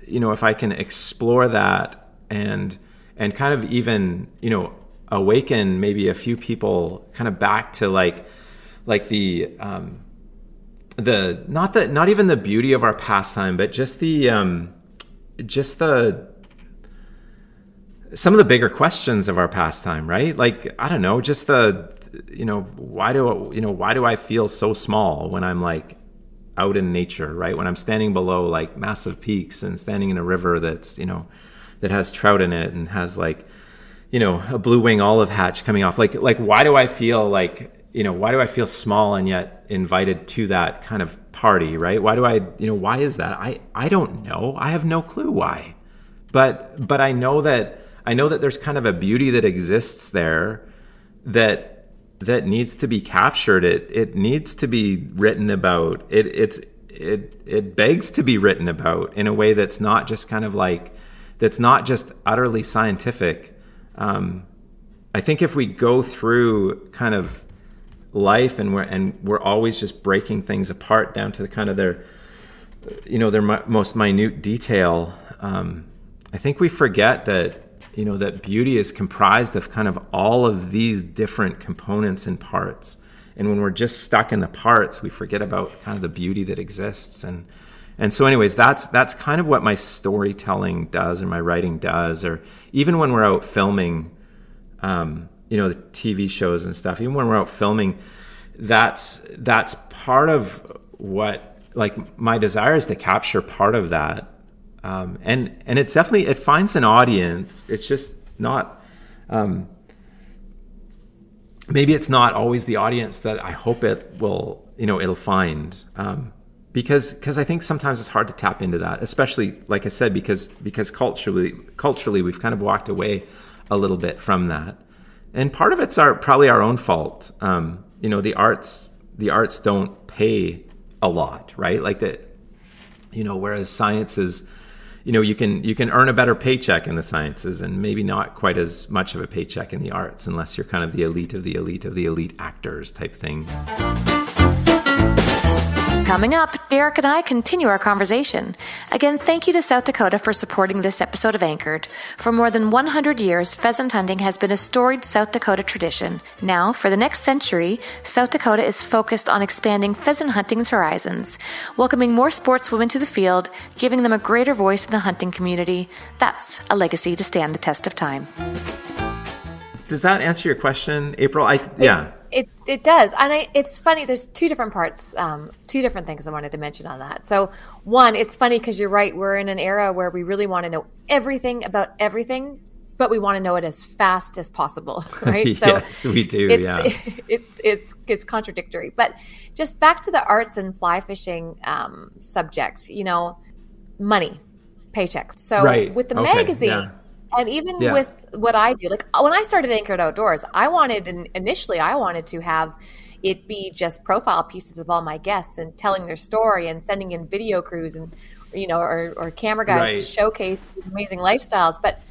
explore that and kind of even, you know, awaken maybe a few people kind of back to like the, not even the beauty of our pastime, but just some of the bigger questions of our pastime, right? Like, I don't know, just why do I feel so small when I'm like out in nature, right? When I'm standing below like massive peaks and standing in a river that's, you know, that has trout in it and has like, you know, a blue wing olive hatch coming off. Like, why do I feel like, you know, why do I feel small and yet invited to that kind of party, right? Why do I, you know, why is that? I don't know. I have no clue why, but I know that there's kind of a beauty that exists there that needs to be captured. It needs to be written about. It begs to be written about in a way that's not just kind of like, that's not just utterly scientific. I think if we go through kind of life and we're always just breaking things apart down to the kind of their, you know, their most minute detail, I think we forget that, you know, that beauty is comprised of kind of all of these different components and parts. And when we're just stuck in the parts, we forget about kind of the beauty that exists. And so anyways, that's kind of what my storytelling does, or my writing does, or even when we're out filming, you know, the TV shows and stuff, even when we're out filming, that's part of what, like, my desire is to capture part of that. And it's definitely, it finds an audience. It's just not, maybe it's not always the audience that I hope it will, you know, it'll find, because I think sometimes it's hard to tap into that, especially, like I said, because culturally we've kind of walked away a little bit from that. And part of it's probably our own fault. You know, the arts don't pay a lot, right? Like that, you know, whereas science is, you know, you can earn a better paycheck in the sciences and maybe not quite as much of a paycheck in the arts, unless you're kind of the elite of the elite of the elite actors type thing. Coming up, Derek and I continue our conversation. Again, thank you to South Dakota for supporting this episode of Anchored. For more than 100 years, pheasant hunting has been a storied South Dakota tradition. Now, for the next century, South Dakota is focused on expanding pheasant hunting's horizons, welcoming more sportswomen to the field, giving them a greater voice in the hunting community. That's a legacy to stand the test of time. Does that answer your question, April? Yeah. It does. And it's funny, there's two different parts, two different things I wanted to mention on that. So one, it's funny because you're right, we're in an era where we really want to know everything about everything, but we want to know it as fast as possible, right? So yes, we do, It's contradictory. But just back to the arts and fly fishing subject, you know, money, paychecks. So with the magazine... Yeah. And even with what I do, like when I started Anchored Outdoors, I wanted to have it be just profile pieces of all my guests and telling their story and sending in video crews and, you know, or camera guys to showcase amazing lifestyles. But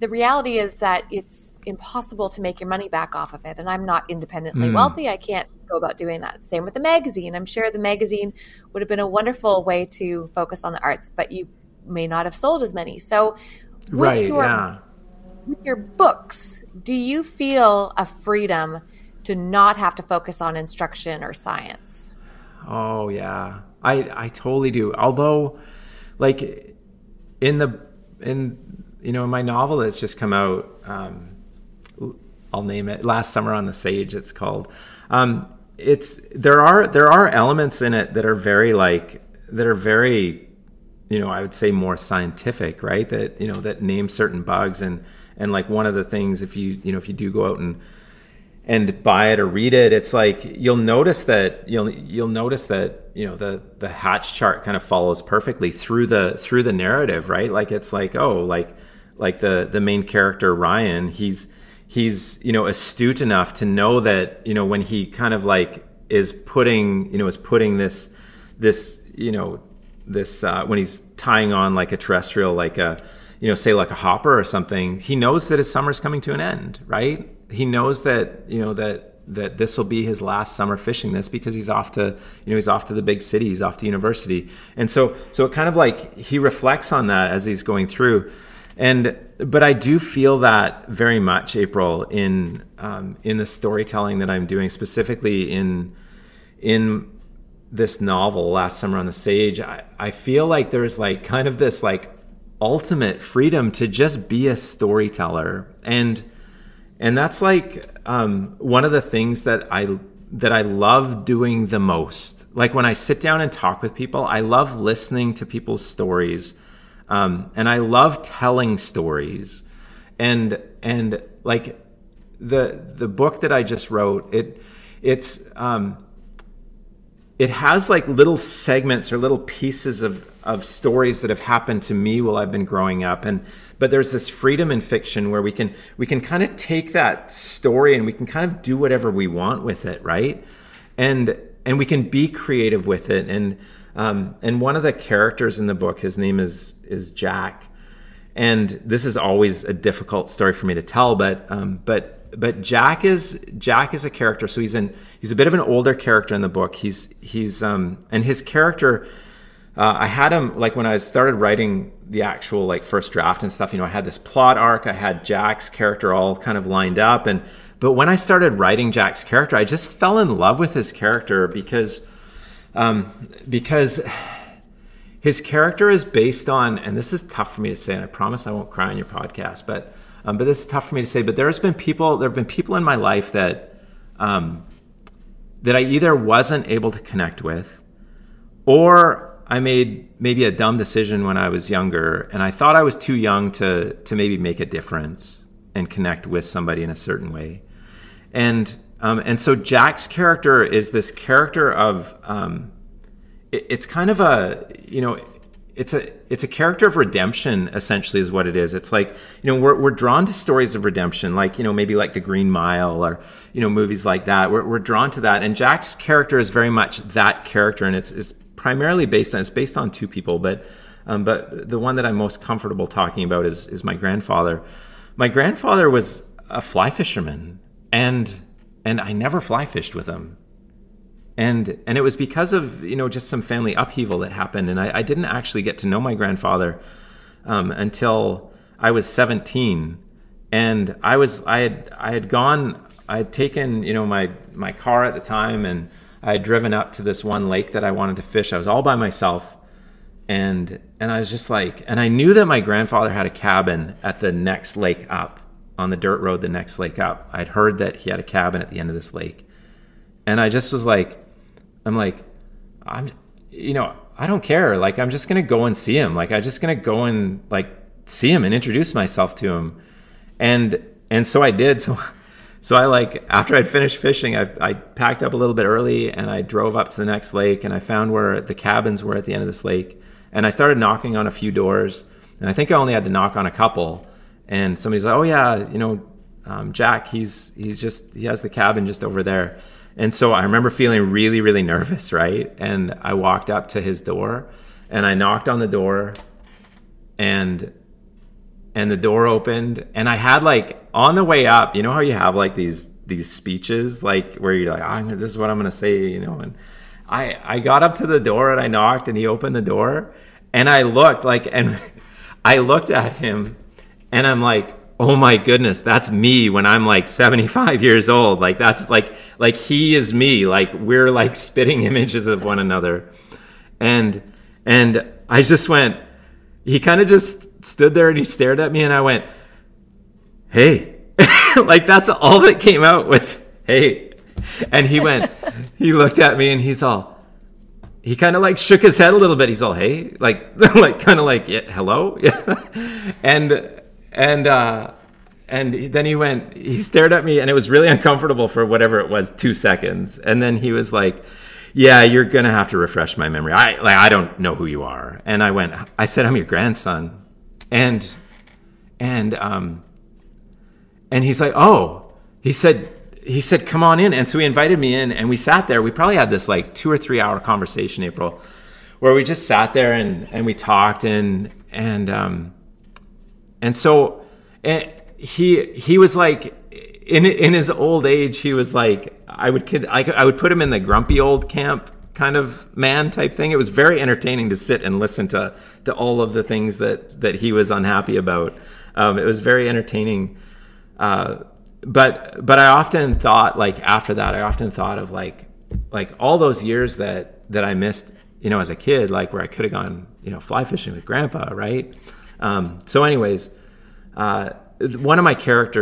the reality is that it's impossible to make your money back off of it. And I'm not independently wealthy. I can't go about doing that. Same with the magazine. I'm sure the magazine would have been a wonderful way to focus on the arts, but you may not have sold as many. So with your books, do you feel a freedom to not have to focus on instruction or science? Oh yeah, I totally do. Although, like in my novel that's just come out, I'll name it Last Summer on the Sage, it's called. There are elements in it that are very you know, I would say more scientific, right? That, you know, that name certain bugs. And like one of the things, if you, you know, if you do go out and buy it or read it, it's like, you'll notice that, you'll notice that, you know, the hatch chart kind of follows perfectly through the narrative, right? Like, it's like, oh, like the main character, Ryan, he's, you know, astute enough to know that, you know, when he kind of like is putting, you know, is putting this, you know, this, when he's tying on like a terrestrial, like a, you know, say like a hopper or something, he knows that his summer's coming to an end, right? He knows that, you know, that this will be his last summer fishing this, because he's off to, you know, he's off to the big city, he's off to university. And so it kind of like, he reflects on that as he's going through. But I do feel that very much, April, in the storytelling that I'm doing, specifically in this novel, Last Summer on the Sage. I feel like there's like kind of this like ultimate freedom to just be a storyteller, and that's like one of the things that I love doing the most. Like when I sit down and talk with people, I love listening to people's stories. And I love telling stories, and like the book that I just wrote, it has like little segments or little pieces of stories that have happened to me while I've been growing up. But there's this freedom in fiction where we can kind of take that story and we can kind of do whatever we want with it, right? And we can be creative with it. And one of the characters in the book, his name is Jack, and this is always a difficult story for me to tell. But Jack is a character, so he's a bit of an older character in the book. He's and his character. I had him like when I started writing the actual like first draft and stuff. You know, I had this plot arc. I had Jack's character all kind of lined up, but when I started writing Jack's character, I just fell in love with his character because his character is based on, and this is tough for me to say, and I promise I won't cry on your podcast, but this is tough for me to say, but there have been people in my life that I either wasn't able to connect with, or I made maybe a dumb decision when I was younger, and I thought I was too young to maybe make a difference and connect with somebody in a certain way. And so Jack's character is this character of, it's kind of a, you know, it's a character of redemption, essentially, is what it is. It's like, you know, we're drawn to stories of redemption, like, you know, maybe like The Green Mile or, you know, movies like that. We're drawn to that. And Jack's character is very much that character. And it's primarily based on two people, but the one that I'm most comfortable talking about is my grandfather. My grandfather was a fly fisherman, and I never fly fished with him. And it was because of, you know, just some family upheaval that happened. And I didn't actually get to know my grandfather until I was 17. And I had taken, you know, my car at the time, and I had driven up to this one lake that I wanted to fish. I was all by myself. And I was just like, and I knew that my grandfather had a cabin at the next lake up. On the dirt road, the next lake up. I'd heard that he had a cabin at the end of this lake. And I just was like, I'm, you know, I don't care. Like, I'm just going to go and see him. Like, I'm just going to go and like see him and introduce myself to him. And so I did. So I like, after I'd finished fishing, I packed up a little bit early and I drove up to the next lake, and I found where the cabins were at the end of this lake. And I started knocking on a few doors, and I think I only had to knock on a couple. And somebody's like, oh yeah, you know, Jack, he has the cabin just over there. And so I remember feeling really, really nervous, right? And I walked up to his door, and I knocked on the door, and the door opened. And I had like, on the way up, you know how you have like these speeches, like where you're like, this is what I'm going to say, you know? And I got up to the door and I knocked, and he opened the door, and I looked at him. And I'm like, oh my goodness, that's me when I'm like 75 years old. Like, that's like he is me. Like, we're like spitting images of one another. And I just went, he kind of just stood there and he stared at me, and I went, hey. Like, that's all that came out was, hey. And he looked at me, and he's all, he kind of like shook his head a little bit. He's all, hey, like kind of like, yeah, hello. Yeah. And then he went, he stared at me, and it was really uncomfortable for whatever it was, 2 seconds. And then he was like, yeah, you're going to have to refresh my memory. I don't know who you are. And I went, I said, I'm your grandson. And he's like, oh, he said, come on in. And so he invited me in, and we sat there. We probably had this like 2 or 3 hour conversation, April, where we just sat there and we talked and so, and he was like, in his old age, he was like, I would put him in the grumpy old camp kind of man type thing. It was very entertaining to sit and listen to all of the things that he was unhappy about. It was very entertaining. But I often thought, like, after that, I often thought of like all those years that I missed, you know, as a kid, like where I could have gone, you know, fly fishing with grandpa. Right. So anyways, one of my favorite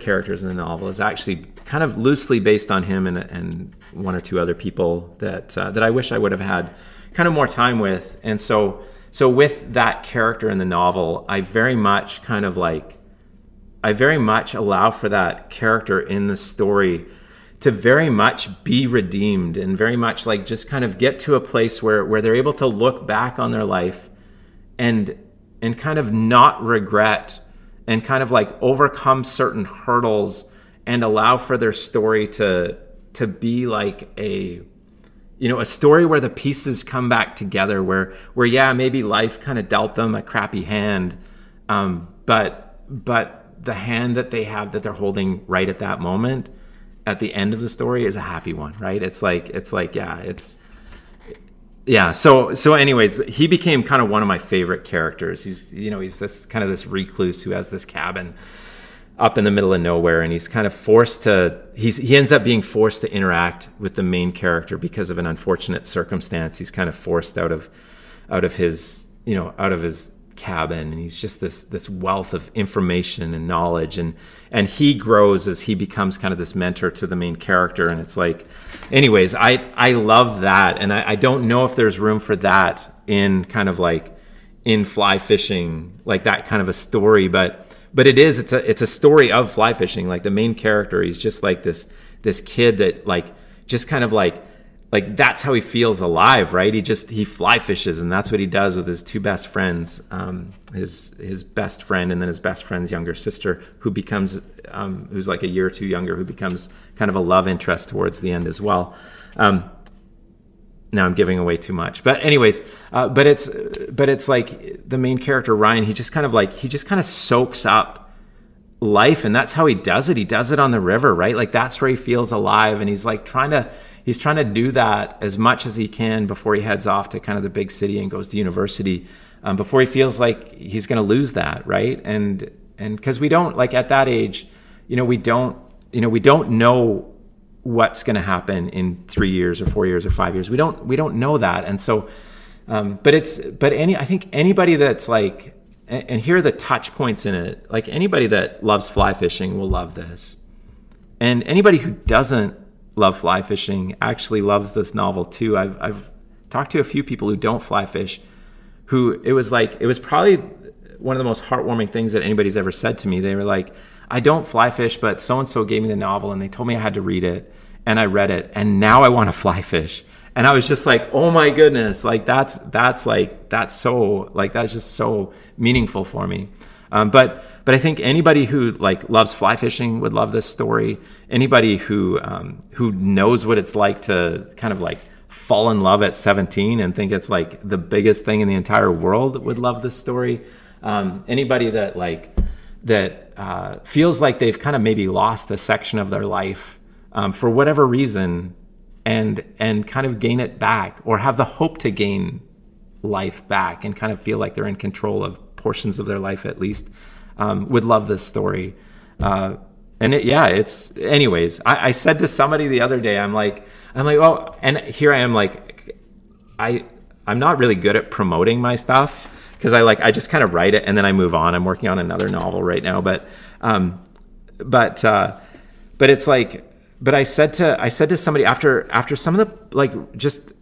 characters in the novel is actually kind of loosely based on him and one or two other people that I wish I would have had kind of more time with. And so with that character in the novel, I very much allow for that character in the story to very much be redeemed and very much like just kind of get to a place where they're able to look back on their life and kind of not regret and kind of like overcome certain hurdles and allow for their story to be like a, you know, a story where the pieces come back together, where yeah, maybe life kind of dealt them a crappy hand, but the hand that they have that they're holding right at that moment at the end of the story is a happy one, right? Yeah. So anyways, he became kind of one of my favorite characters. He's this kind of this recluse who has this cabin up in the middle of nowhere. And he's kind of he ends up being forced to interact with the main character because of an unfortunate circumstance. He's kind of forced out of his cabin. And he's just this wealth of information and knowledge. And he grows as he becomes kind of this mentor to the main character. And it's like, anyways, I love that. And I don't know if there's room for that in kind of like in fly fishing, like that kind of a story, but it's a story of fly fishing. Like the main character, he's just like this kid that like, just kind of like that's how he feels alive, right? He fly fishes, and that's what he does with his two best friends, his best friend and then his best friend's younger sister, who becomes who's like a year or two younger, who becomes kind of a love interest towards the end as well. Now I'm giving away too much, but anyways, but it's like the main character Ryan, he just kind of soaks up life, and that's how he does it. He does it on the river, right? Like that's where he feels alive, and he's like trying to do that as much as he can before he heads off to kind of the big city and goes to university, before he feels like he's going to lose that, right? And because we don't, like at that age, we don't know what's going to happen in 3 years or 4 years or 5 years. We don't know that, and so, I think anybody that's like. And here are the touch points in it. Like anybody that loves fly fishing will love this. And anybody who doesn't love fly fishing actually loves this novel too. I've talked to a few people who don't fly fish, who it was probably one of the most heartwarming things that anybody's ever said to me. They were like, I don't fly fish, but so-and-so gave me the novel and they told me I had to read it. And I read it, and now I want to fly fish. And I was just like, oh my goodness, like that's just so meaningful for me. But I think anybody who like loves fly fishing would love this story. Anybody who knows what it's like to kind of like fall in love at 17 and think it's like the biggest thing in the entire world would love this story. Anybody that feels like they've kind of maybe lost a section of their life for whatever reason, and kind of gain it back, or have the hope to gain life back and kind of feel like they're in control of portions of their life at least, would love this story. I said to somebody the other day, I'm like, oh, and here I am, like, I'm not really good at promoting my stuff because I just kind of write it and then I move on. I'm working on another novel right now, but I said to somebody after some of the, like, just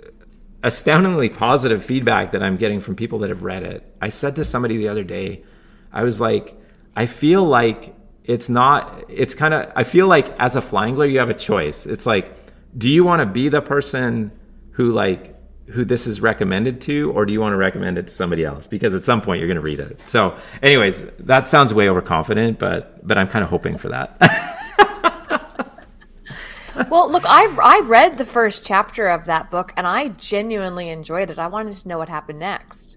astoundingly positive feedback that I'm getting from people that have read it. I said to somebody the other day, I was like, I feel like it's not, it's kind of, I feel like as a flyangler, you have a choice. It's like, do you want to be the person who like, who this is recommended to, or do you want to recommend it to somebody else? Because at some point you're going to read it. So anyways, that sounds way overconfident, but I'm kind of hoping for that. Well, look, I read the first chapter of that book and I genuinely enjoyed it. I wanted to know what happened next.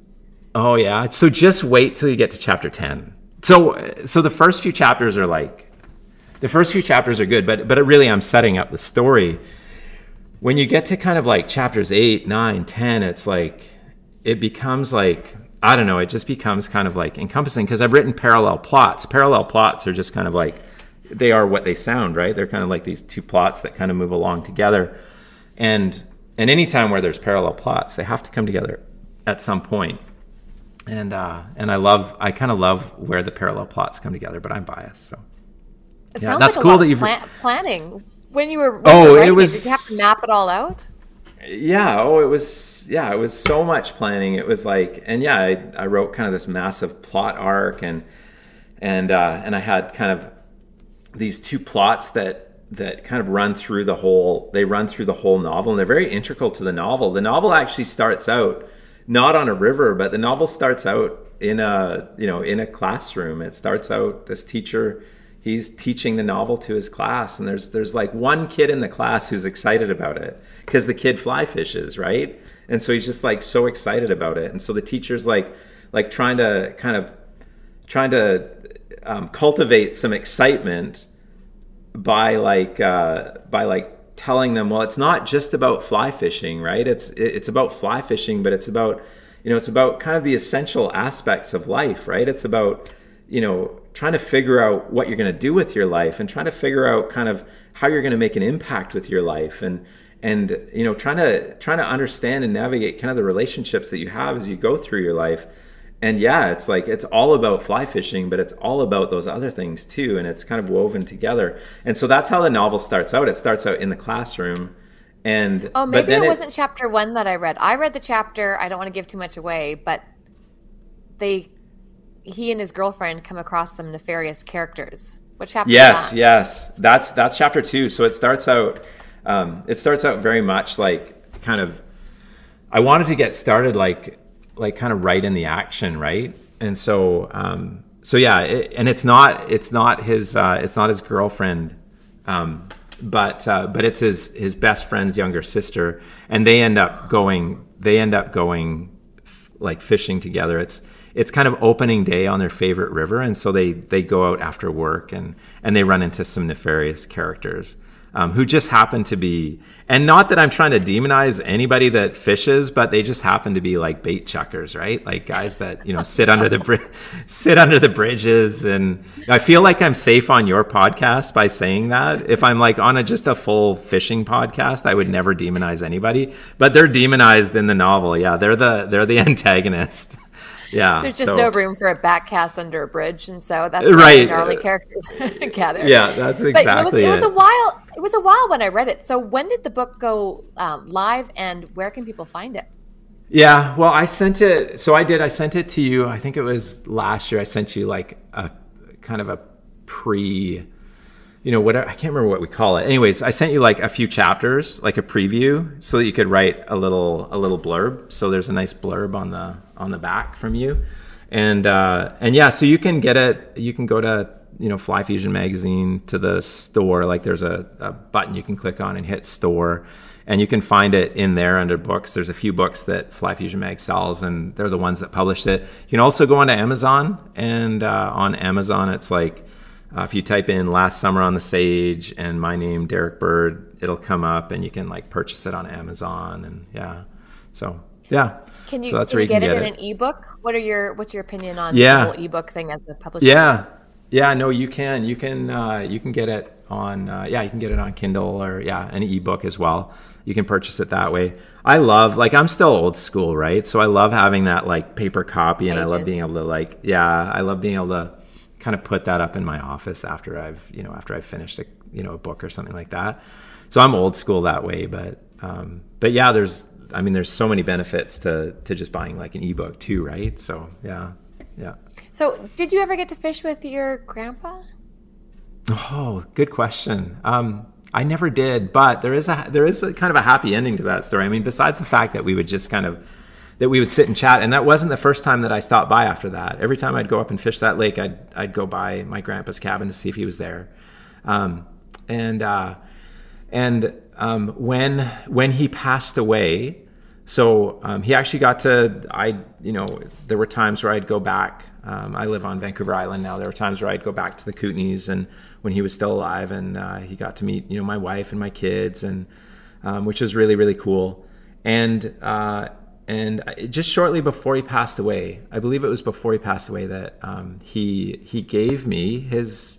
Oh yeah. So just wait till you get to chapter 10. So the first few chapters are good, but it really, I'm setting up the story. When you get to kind of like chapters 8, 9, 10, it's like, it becomes like, I don't know, it just becomes kind of like encompassing, because I've written parallel plots. Parallel plots are just kind of like, they are what they sound, right? They're kind of like these two plots that kind of move along together. And any time where there's parallel plots, they have to come together at some point. And I kind of love where the parallel plots come together, but I'm biased. So it sounds that's like a cool lot that you've planning when you were. Did you have to map it all out? Yeah. It was so much planning. It was like, and yeah, I wrote kind of this massive plot arc and I had kind of these two plots that kind of run through the whole novel, and they're very integral to the novel. The novel actually starts out not on a river, but the novel starts out in a classroom. It starts out this teacher, he's teaching the novel to his class, and there's like one kid in the class who's excited about it because the kid fly fishes, right? And so he's just like so excited about it, and so the teacher's like trying to cultivate some excitement by telling them, well, it's not just about fly fishing, right? It's about fly fishing, but it's about, it's about kind of the essential aspects of life, right? It's about, trying to figure out what you're going to do with your life, and trying to figure out kind of how you're going to make an impact with your life, and trying to understand and navigate kind of the relationships that you have as you go through your life. And yeah, it's like, it's all about fly fishing, but it's all about those other things too. And it's kind of woven together. And so that's how the novel starts out. It starts out in the classroom. And oh, maybe it wasn't chapter 1 that I read. I read the chapter, I don't want to give too much away, but he and his girlfriend come across some nefarious characters. What chapter? Yes. That's chapter 2. So it starts out very much like kind of, I wanted to get started like kind of right in the action, right? And so it's not his girlfriend, but it's his best friend's younger sister, and they end up going fishing together. It's kind of opening day on their favorite river, and so they go out after work and they run into some nefarious characters. Who just happen to be, and not that I'm trying to demonize anybody that fishes, but they just happen to be like bait chuckers, right? Like guys that, sit under the bridges. And I feel like I'm safe on your podcast by saying that. If I'm like on just a full fishing podcast, I would never demonize anybody, but they're demonized in the novel. Yeah. They're the antagonist. Yeah. There's just no room for a backcast under a bridge, and so that's right. Gnarly characters together. Yeah, that's exactly. But it was a while when I read it. So when did the book go live, and where can people find it? Yeah, well, I sent it. So I did. I sent it to you. I think it was last year. I sent you like a kind of a pre, whatever, I can't remember what we call it. Anyways, I sent you like a few chapters, like a preview, so that you could write a little blurb. So there's a nice blurb on the back from you. And yeah, so you can get it. You can go to, Fly Fusion magazine, to the store. Like there's a button you can click on and hit store, and you can find it in there under books. There's a few books that Fly Fusion mag sells, and they're the ones that published it. You can also go onto Amazon, and on Amazon, it's like, if you type in Last Summer on the Sage and my name, Derek Bird, it'll come up, and you can like purchase it on Amazon. And yeah, so yeah. Can you get it in an ebook? What's your opinion on the whole ebook thing as a publisher? Yeah, no, you can get it on you can get it on Kindle or an ebook as well. You can purchase it that way. I love, like, I'm still old school, right? So I love having that like paper copy, and I love being able to kind of put that up in my office after I've finished a book or something like that. So I'm old school that way, but yeah, there's I mean, there's so many benefits to just buying like an ebook too, right? So yeah. So did you ever get to fish with your grandpa? Oh, good question. I never did, but there is a kind of a happy ending to that story. I mean, besides the fact that we would just kind of, that we would sit and chat. And that wasn't the first time that I stopped by after that. Every time I'd go up and fish that lake, I'd go by my grandpa's cabin to see if he was there. When he passed away, so he actually got to, there were times where I'd go back. I live on Vancouver Island now. There were times where I'd go back to the Kootenays and when he was still alive, and he got to meet, my wife and my kids, and which was really, really cool. And just shortly before he passed away, I believe it was before he passed away, that he gave me his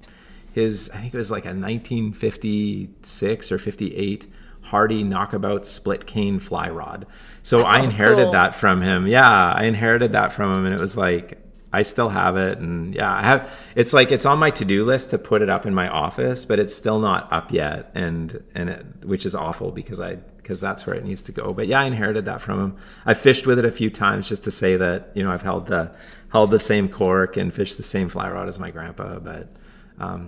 I think it was like a 1956 or 58 Hardy knockabout split cane fly rod. So I inherited that from him. Yeah, I inherited that from him, and it was like, I still have it, and yeah, I have. It's like it's on my to-do list to put it up in my office, but it's still not up yet, and it, which is awful because that's where it needs to go. But yeah, I inherited that from him. I fished with it a few times just to say that I've held the same cork and fished the same fly rod as my grandpa. But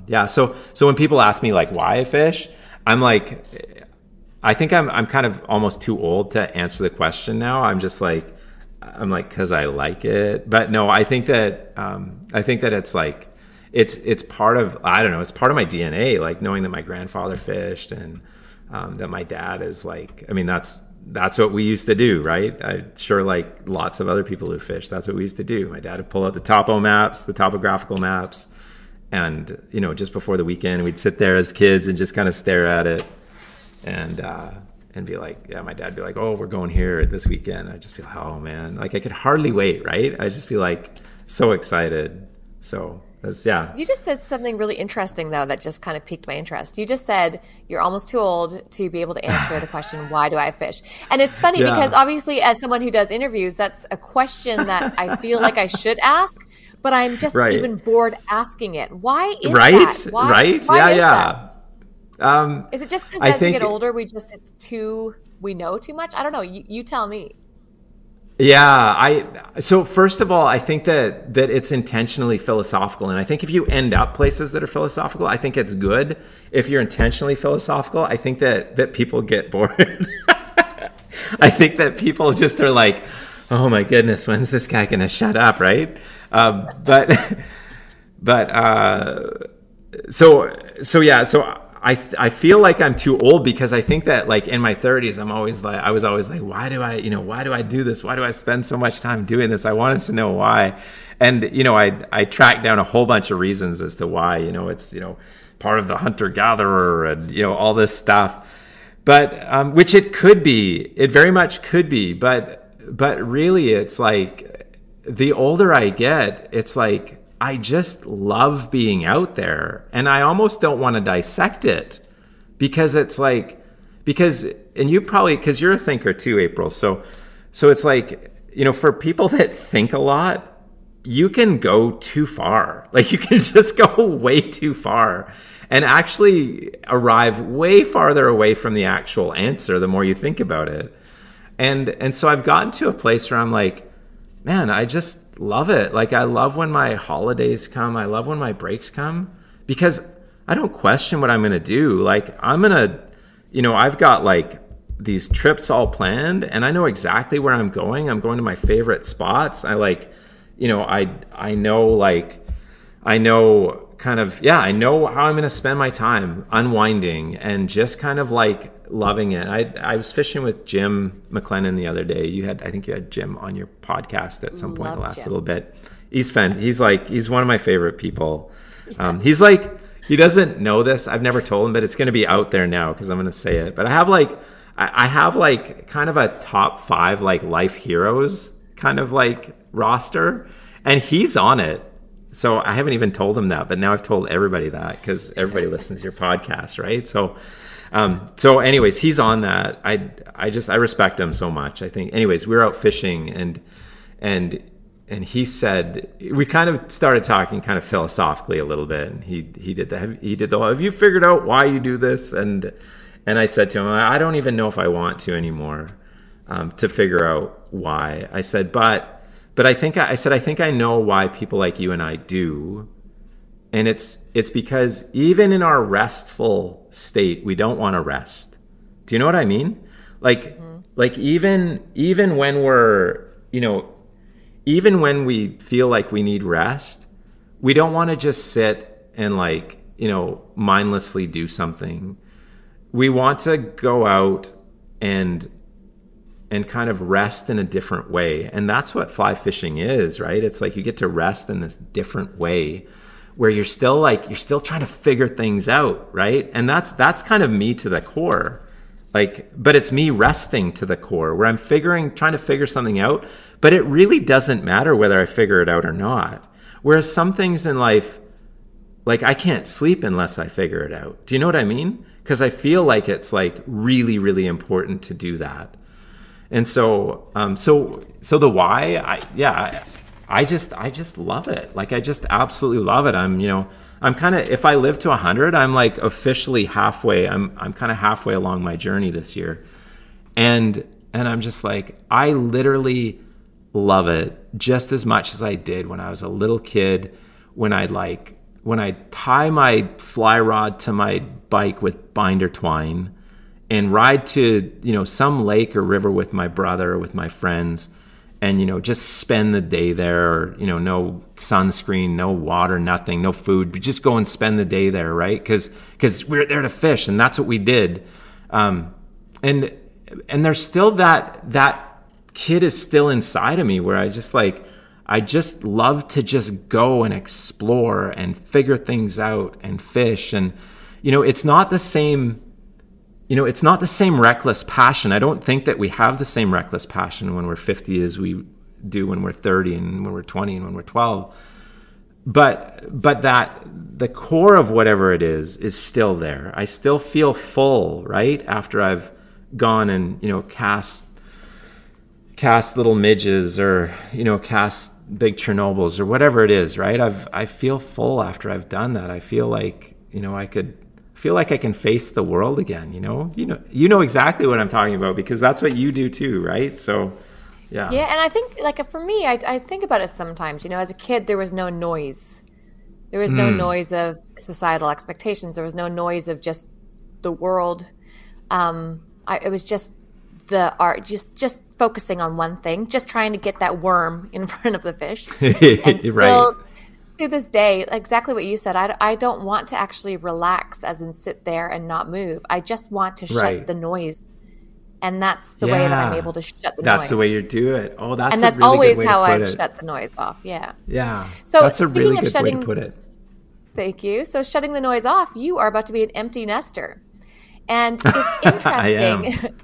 yeah, so when people ask me like why I fish, I'm like, I think I'm kind of almost too old to answer the question now. I'm like, cause I like it. But no, I think that it's like, it's part of, I don't know, it's part of my DNA, like knowing that my grandfather fished and, that my dad is like, I mean, that's what we used to do. Right. I'm sure like lots of other people who fish, that's what we used to do. My dad would pull out the topo maps, the topographical maps. And, just before the weekend, we'd sit there as kids and just kind of stare at it. And be like, yeah, my dad'd be like, oh, we're going here this weekend. I'd just be like, oh man, like I could hardly wait, right? I'd just be like so excited. So that's, yeah. You just said something really interesting though that just kind of piqued my interest. You just said you're almost too old to be able to answer the question, why do I fish? And it's funny because obviously as someone who does interviews, that's a question that I feel like I should ask, but I'm just even bored asking it. Why is that? Why is that? Is it just because as we get older, we know too much? I don't know. You tell me. Yeah. So first of all, I think that it's intentionally philosophical. And I think if you end up places that are philosophical, I think it's good. If you're intentionally philosophical, I think that people get bored. I think that people just are like, oh my goodness, when's this guy going to shut up? Right. I feel like I'm too old because I think that like in my 30s, I was always like, why do I do this? Why do I spend so much time doing this? I wanted to know why. And, I tracked down a whole bunch of reasons as to why, it's, part of the hunter gatherer and, all this stuff, but, which it could be, it very much could be, but really it's like the older I get, it's like, I just love being out there, and I almost don't want to dissect it because it's like, because you're a thinker too, April. So it's like, for people that think a lot, you can go too far. Like you can just go way too far and actually arrive way farther away from the actual answer the more you think about it. And so I've gotten to a place where I'm like, man, I just love it. Like I love when my holidays come. I love when my breaks come because I don't question what I'm going to do. Like I'm going to, I've got like these trips all planned and I know exactly where I'm going. I'm going to my favorite spots. I know how I'm going to spend my time unwinding and just kind of like loving it. I was fishing with Jim McLennan the other day. I think you had Jim on your podcast at some point in the last little bit. He's one of my favorite people. He's like, he doesn't know this. I've never told him, but it's going to be out there now because I'm going to say it. But I have like, kind of a top 5 like life heroes kind of like roster, and he's on it. So I haven't even told him that, but now I've told everybody that because everybody listens to your podcast, right? So anyways, he's on that. I respect him so much, I think. Anyways, we were out fishing and he said, we kind of started talking kind of philosophically a little bit, and he did the have you figured out why you do this? And I said to him, I don't even know if I want to anymore. to figure out why. I said, but I think I know why people like you and I do. And it's because even in our restful state, we don't want to rest. Do you know what I mean? Like, mm-hmm. like even when we're, you know, even when we feel like we need rest, we don't want to just sit and, like, you know, mindlessly do something. We want to go out and kind of rest in a different way. And that's what fly fishing is, right? It's like you get to rest in this different way where you're still, like, you're still trying to figure things out, right? And that's kind of me to the core. Like, but it's me resting to the core where I'm trying to figure something out, but it really doesn't matter whether I figure it out or not. Whereas some things in life, like, I can't sleep unless I figure it out. Do you know what I mean? Because I feel like it's, like, really, really important to do that. And so, so the why, I just love it. Like, I just absolutely love it. I'm, you know, I'm kind of, if I live to 100, I'm, like, officially halfway. I'm kind of halfway along my journey this year. And I'm just like, I literally love it just as much as I did when I was a little kid, when I tie my fly rod to my bike with binder twine and ride to, you know, some lake or river with my brother or with my friends. And, you know, just spend the day there, you know, no sunscreen, no water, nothing, no food. But just go and spend the day there, right? Because we're there to fish, and that's what we did. And there's still that kid is still inside of me where I just love to just go and explore and figure things out and fish. And, you know, it's not the same. You know, it's not the same reckless passion. I don't think that we have the same reckless passion when we're 50 as we do when we're 30 and when we're 20 and when we're 12. But that the core of whatever it is still there. I still feel full, right? After I've gone and, you know, cast little midges or, you know, cast big Chernobyls or whatever it is, right? I feel full after I've done that. I feel like, you know, I feel like I can face the world again, you know exactly what I'm talking about, because that's what you do too, right? So yeah. And I think, like, for me, I think about it sometimes, you know, as a kid, there was no noise. There was no noise of societal expectations. There was no noise of just the world. It was just the art, just focusing on one thing, just trying to get that worm in front of the fish. And still, right. To this day, exactly what you said, I don't want to actually relax as in sit there and not move. I just want to shut the noise. And that's the way that I'm able to shut the noise. That's the way you do it. Oh, that's a really good way to put it. And that's always how I've shut the noise off. Yeah. Yeah. So that's a really good way to put it. Thank you. So shutting the noise off, you are about to be an empty nester. And it's interesting. I am.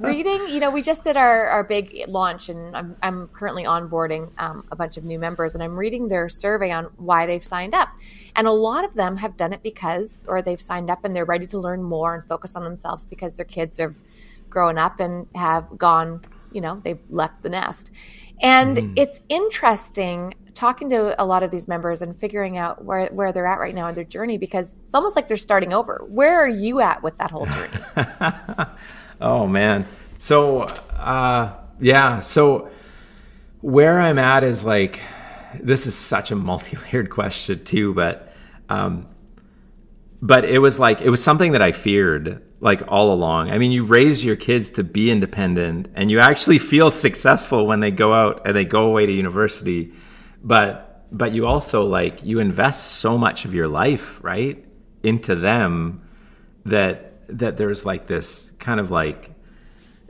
Reading, you know, we just did our big launch, and I'm currently onboarding a bunch of new members, and I'm reading their survey on why they've signed up. And a lot of them have done it or they've signed up and they're ready to learn more and focus on themselves because their kids have grown up and have gone, you know, they've left the nest. And it's interesting talking to a lot of these members and figuring out where they're at right now in their journey, because it's almost like they're starting over. Where are you at with that whole journey? Oh, man. So, So where I'm at is, like, this is such a multi-layered question too, but it was something that I feared, like, all along. I mean, you raise your kids to be independent, and you actually feel successful when they go out and they go away to university. But you also, like, you invest so much of your life, right, into them that there's, like, this kind of, like,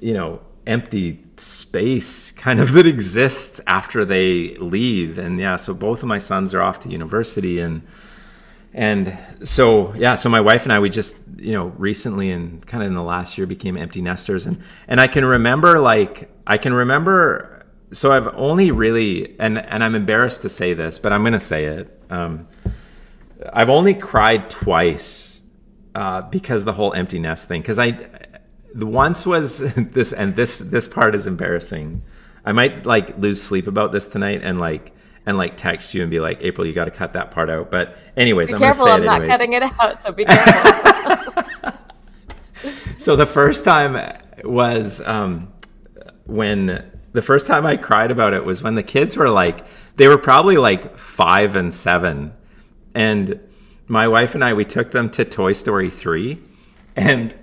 you know, empty space kind of that exists after they leave. And so both of my sons are off to university, and so my wife and I, we just, you know, recently and kind of in the last year became empty nesters. And I can remember, so I've only really, and I'm embarrassed to say this, but I'm going to say it. I've only cried twice. Because the whole empty nest thing. Because once was this, and this part is embarrassing. I might, like, lose sleep about this tonight and text you and be like, April, you got to cut that part out. But anyways, I'm going to say it anyways. Be careful, I'm not cutting it out, so be careful. So the first time was when the first time I cried about it was when the kids were like, they were probably like 5 and 7. And my wife and I, we took them to Toy Story 3. And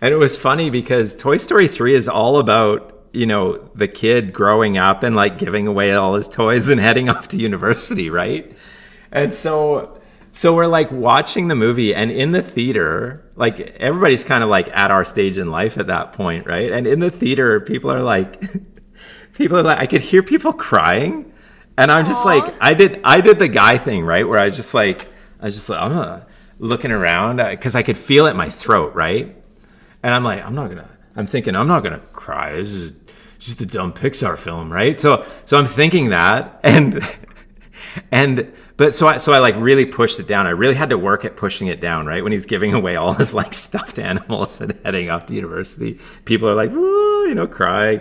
it was funny because Toy Story 3 is all about, you know, the kid growing up and like giving away all his toys and heading off to university, right? And so we're like watching the movie, and in the theater, like everybody's kind of like at our stage in life at that point, right? And in the theater, people are like, I could hear people crying, and I'm just like, I did the guy thing, right? Where I was just like, I'm looking around because I could feel it in my throat, right? And I'm like, I'm thinking I'm not gonna cry. This is just a dumb Pixar film, right? So I'm thinking that, but I like really pushed it down. I really had to work at pushing it down, right? When he's giving away all his like stuffed animals and heading off to university, people are like, woo, you know, crying.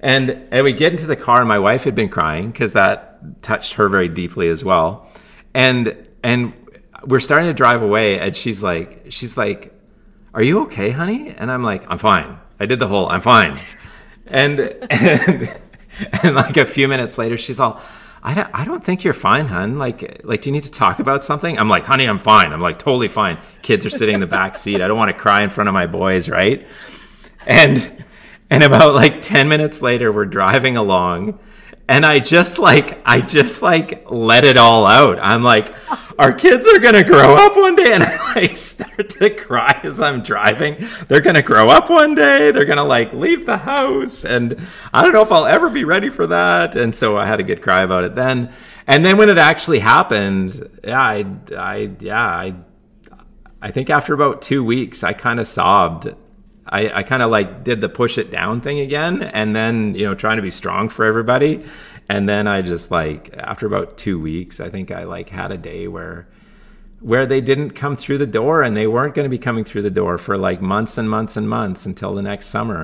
And we get into the car, and my wife had been crying because that touched her very deeply as well. And we're starting to drive away, and she's like, are you okay, honey? And I'm like, I'm fine. I did the whole, I'm fine. And like a few minutes later, she's all, I don't think you're fine, hun. Like, do you need to talk about something? I'm like, honey, I'm fine. I'm like, totally fine. Kids are sitting in the back seat. I don't want to cry in front of my boys, right? And about like 10 minutes later, we're driving along, and I just let it all out. I'm like, our kids are going to grow up one day. And I like start to cry as I'm driving. They're going to grow up one day. They're going to like leave the house. And I don't know if I'll ever be ready for that. And so I had a good cry about it then. And then when it actually happened, I think after about 2 weeks, I kind of sobbed. I kind of like did the push it down thing again, and then, you know, trying to be strong for everybody. And then I just like, after about 2 weeks, I think I like had a day where they didn't come through the door, and they weren't going to be coming through the door for like months and months and months until the next summer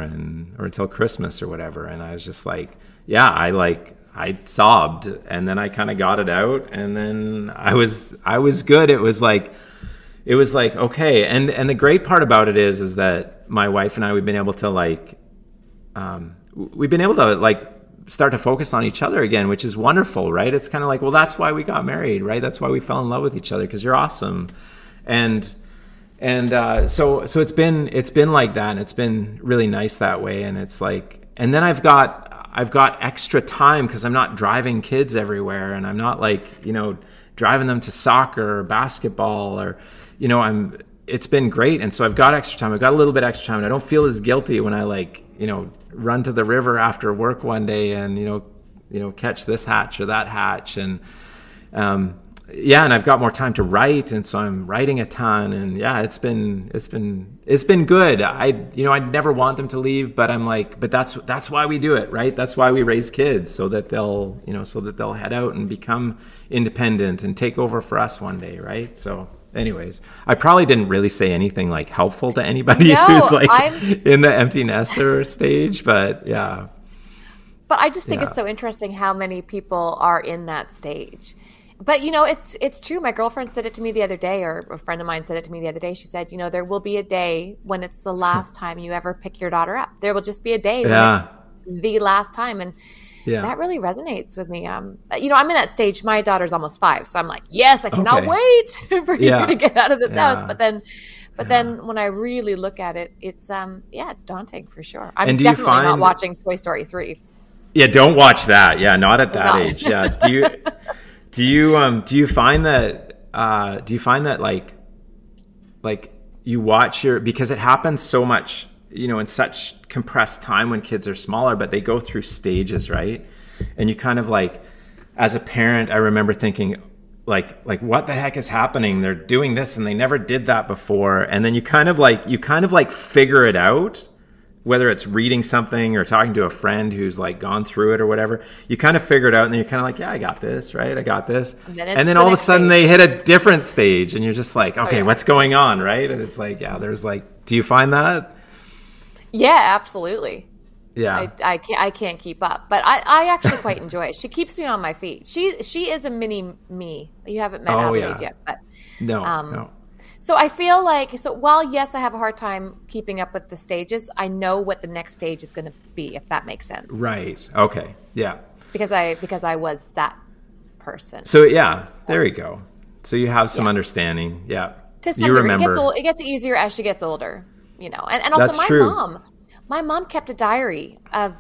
or until Christmas or whatever. And I was just like, yeah, I sobbed, and then I kind of got it out, and then I was good. It was like, okay. And the great part about it is that my wife and I, we've been able to start to focus on each other again, which is wonderful, right? It's kind of like, well, that's why we got married, right? That's why we fell in love with each other, because you're awesome. And so it's been like that, and it's been really nice that way. And it's like, and then I've got extra time because I'm not driving kids everywhere, and I'm not like, you know, driving them to soccer or basketball or, you know, it's been great. And so I've got extra time. I've got a little bit extra time, and I don't feel as guilty when I like, you know, run to the river after work one day and, you know, catch this hatch or that hatch. And, and I've got more time to write. And so I'm writing a ton, and yeah, it's been good. I'd never want them to leave, but I'm like, but that's why we do it, right? That's why we raise kids, so that they'll head out and become independent and take over for us one day. Right. So anyways, I probably didn't really say anything like helpful to anybody who's like in the empty nester stage, but yeah. But I just think it's so interesting how many people are in that stage. But, you know, it's true. My girlfriend said it to me the other day, or a friend of mine said it to me the other day. She said, you know, there will be a day when it's the last time you ever pick your daughter up. There will just be a day when it's the last time. And that really resonates with me. You know, I'm in that stage. My daughter's almost 5, so I'm like, yes, I cannot wait for you to get out of this house. But then when I really look at it, it's daunting for sure. I'm definitely not watching Toy Story 3. Yeah, don't watch that. Yeah, not at that age. Yeah. Do you find that like you watch because it happens so much, you know, in such compressed time when kids are smaller, but they go through stages, right? And you kind of like, as a parent, I remember thinking like what the heck is happening? They're doing this and they never did that before. And then you kind of like figure it out, whether it's reading something or talking to a friend who's like gone through it or whatever. You kind of figure it out, and then you're kind of like, yeah, I got this, right? I got this. And then all of a sudden they hit a different stage, and you're just like, okay, what's going on, right? And it's like, yeah, there's like, do you find that? Yeah, absolutely. Yeah. I can't keep up, but I actually quite enjoy it. She keeps me on my feet. She is a mini me. You haven't met Adelaide yet, but no. So I feel like, so while, yes, I have a hard time keeping up with the stages, I know what the next stage is going to be, if that makes sense. Right. Okay. Yeah. Because I was that person. So yeah, there you go. So you have some understanding. Yeah. To some degree, remember. It gets easier as she gets older, you know, and also my mom kept a diary of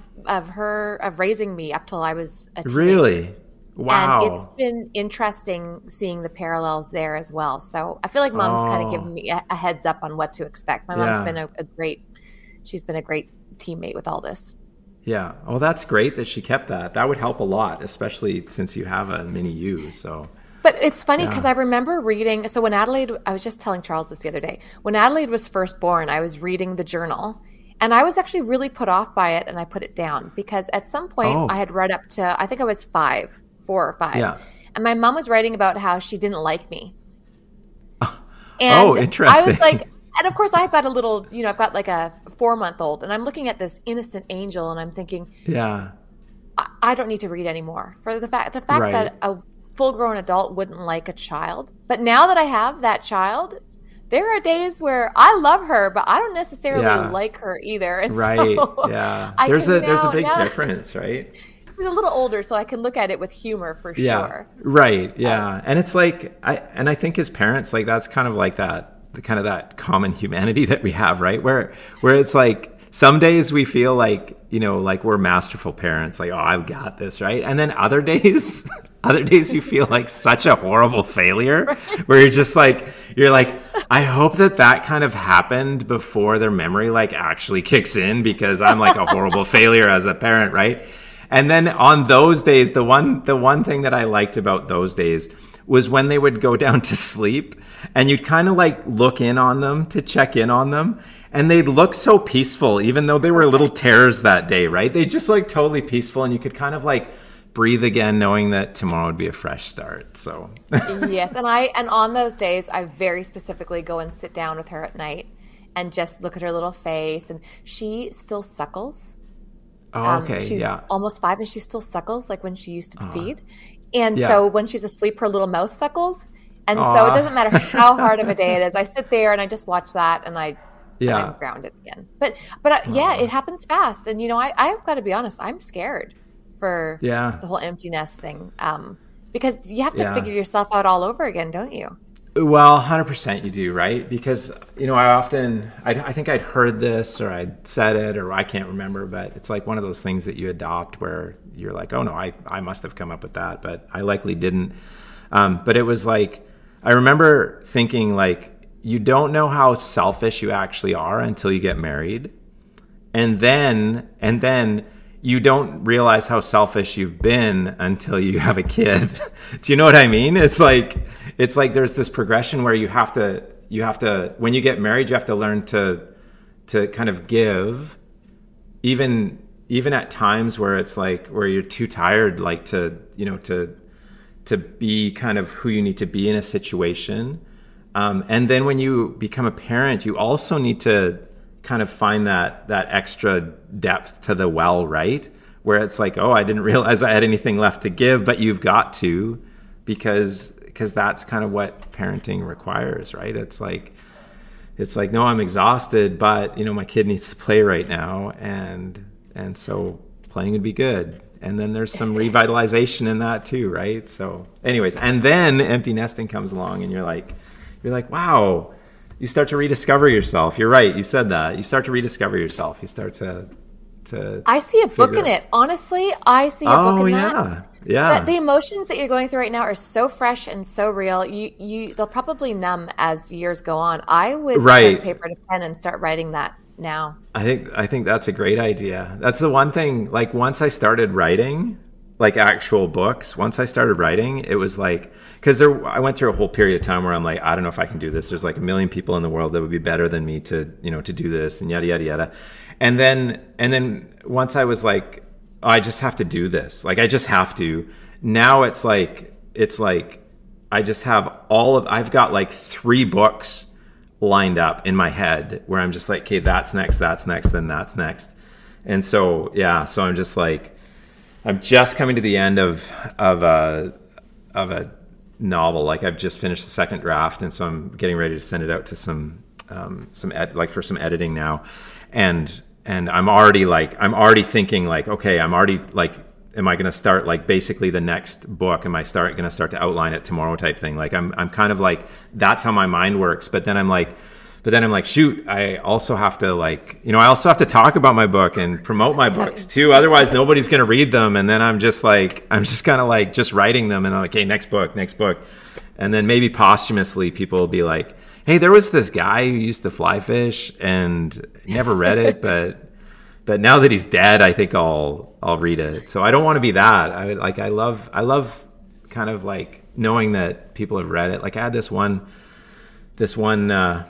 raising me up till I was a teenager. Really? Wow. And it's been interesting seeing the parallels there as well. So I feel like mom's kind of given me a heads up on what to expect. My mom's been a great teammate with all this. Yeah. Well, that's great that she kept that. That would help a lot, especially since you have a mini you. So. But it's funny because I remember reading. So when Adelaide, I was just telling Charles this the other day, when Adelaide was first born, I was reading the journal. And I was actually really put off by it, and I put it down because at some point I had read up to, I think I was 4 or 5. Yeah. And my mom was writing about how she didn't like me. And interesting. I was like, and of course I've got a little, you know, I've got like a 4-month-old, and I'm looking at this innocent angel and I'm thinking, yeah, I don't need to read anymore. For the fact right. that a full-grown adult wouldn't like a child. But now that I have that child, there are days where I love her, but I don't necessarily like her either. And right. So yeah. There's a big difference, right? She's a little older, so I can look at it with humor for sure. Right. Yeah. And it's like, I think as parents, like that's kind of like that common humanity that we have, right? Where it's like, some days we feel like, you know, like we're masterful parents, like, oh, I've got this, right? And then other days you feel like such a horrible failure, right? Where you're like, I hope that kind of happened before their memory like actually kicks in, because I'm like a horrible failure as a parent, right? And then on those days, the one thing that I liked about those days was when they would go down to sleep and you'd kind of like look in on them to check in on them. And they'd look so peaceful, even though they were little terrors that day, right? They just like totally peaceful, and you could kind of like breathe again, knowing that tomorrow would be a fresh start. So yes, and on those days, I very specifically go and sit down with her at night and just look at her little face, and she still suckles. Oh, okay, she's almost 5, and she still suckles like when she used to feed. And so when she's asleep, her little mouth suckles, and so it doesn't matter how hard of a day it is. I sit there and I just watch that, and I'm grounded again. But it happens fast, and you know, I've got to be honest, I'm scared for the whole empty nest thing, because you have to figure yourself out all over again, don't you? Well, 100% you do, right? Because, you know, I think I'd heard this or I'd said it or I can't remember, but it's like one of those things that you adopt where you're like, oh no, I must have come up with that, but I likely didn't. But it was like, I remember thinking like, you don't know how selfish you actually are until you get married. And then you don't realize how selfish you've been until you have a kid. Do you know what I mean? It's like there's this progression where you have to when you get married, you have to learn to kind of give, even at times where it's like where you're too tired, like to, you know, to be kind of who you need to be in a situation. And then when you become a parent, you also need to kind of find that extra depth to the well, right? Where it's like, oh, I didn't realize I had anything left to give, but you've got to, because that's kind of what parenting requires, right? It's like, no, I'm exhausted, but you know, my kid needs to play right now, and so playing would be good. And then there's some revitalization in that too, right? So anyways, and then empty nesting comes along and you're like, wow. You start to rediscover yourself. You're right. You said that. You start to rediscover yourself. You start to. I see a book in it. Honestly, I see a book in that. Oh, yeah. But the emotions that you're going through right now are so fresh and so real. They'll probably numb as years go on. I would put paper to pen and start writing that now. I think that's a great idea. That's the one thing. Like once I started writing, like actual books. Once I started writing, it was like, because I went through a whole period of time where I'm like, I don't know if I can do this. There's like a million people in the world that would be better than me to, you know, to do this and yada, yada, yada. And then once I was like, oh, I just have to do this. Like, I just have to. Now it's like, I just have I've got like 3 books lined up in my head where I'm just like, okay, that's next, then that's next. And so, yeah, so I'm just like, I'm just coming to the end of a novel. Like, I've just finished the second draft, and so I'm getting ready to send it out to some editing now. And I'm already thinking, okay, I'm already like, am I going to start like basically the next book? Am I going to start to outline it tomorrow type thing? Like, I'm kind of like, that's how my mind works. But then I'm like, shoot, I also have to I also have to talk about my book and promote my books too. Otherwise nobody's going to read them. And then I'm just writing them, and I'm like, okay, next book. And then maybe posthumously people will be like, hey, there was this guy who used to fly fish and never read it, but now that he's dead, I think I'll read it. So I don't want to be that. I love kind of like knowing that people have read it. Like, I had this one guy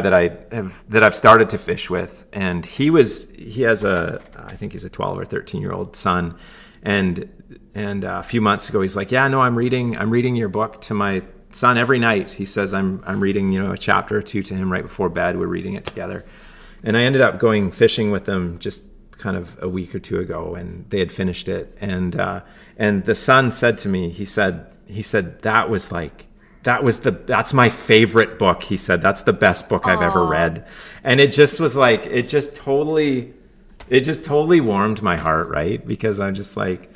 that I've started to fish with, and he has, I think he's a 12 or 13 year old son, and a few months ago he's like, yeah, no, I'm reading your book to my son every night. He says, I'm reading, a chapter or two to him right before bed. We're reading it together, and I ended up going fishing with them just kind of a week or two ago, and they had finished it, and the son said to me, he said that's my favorite book. He said, that's the best book I've ever read. And it just was like, it just totally warmed my heart. Right. Because I'm like,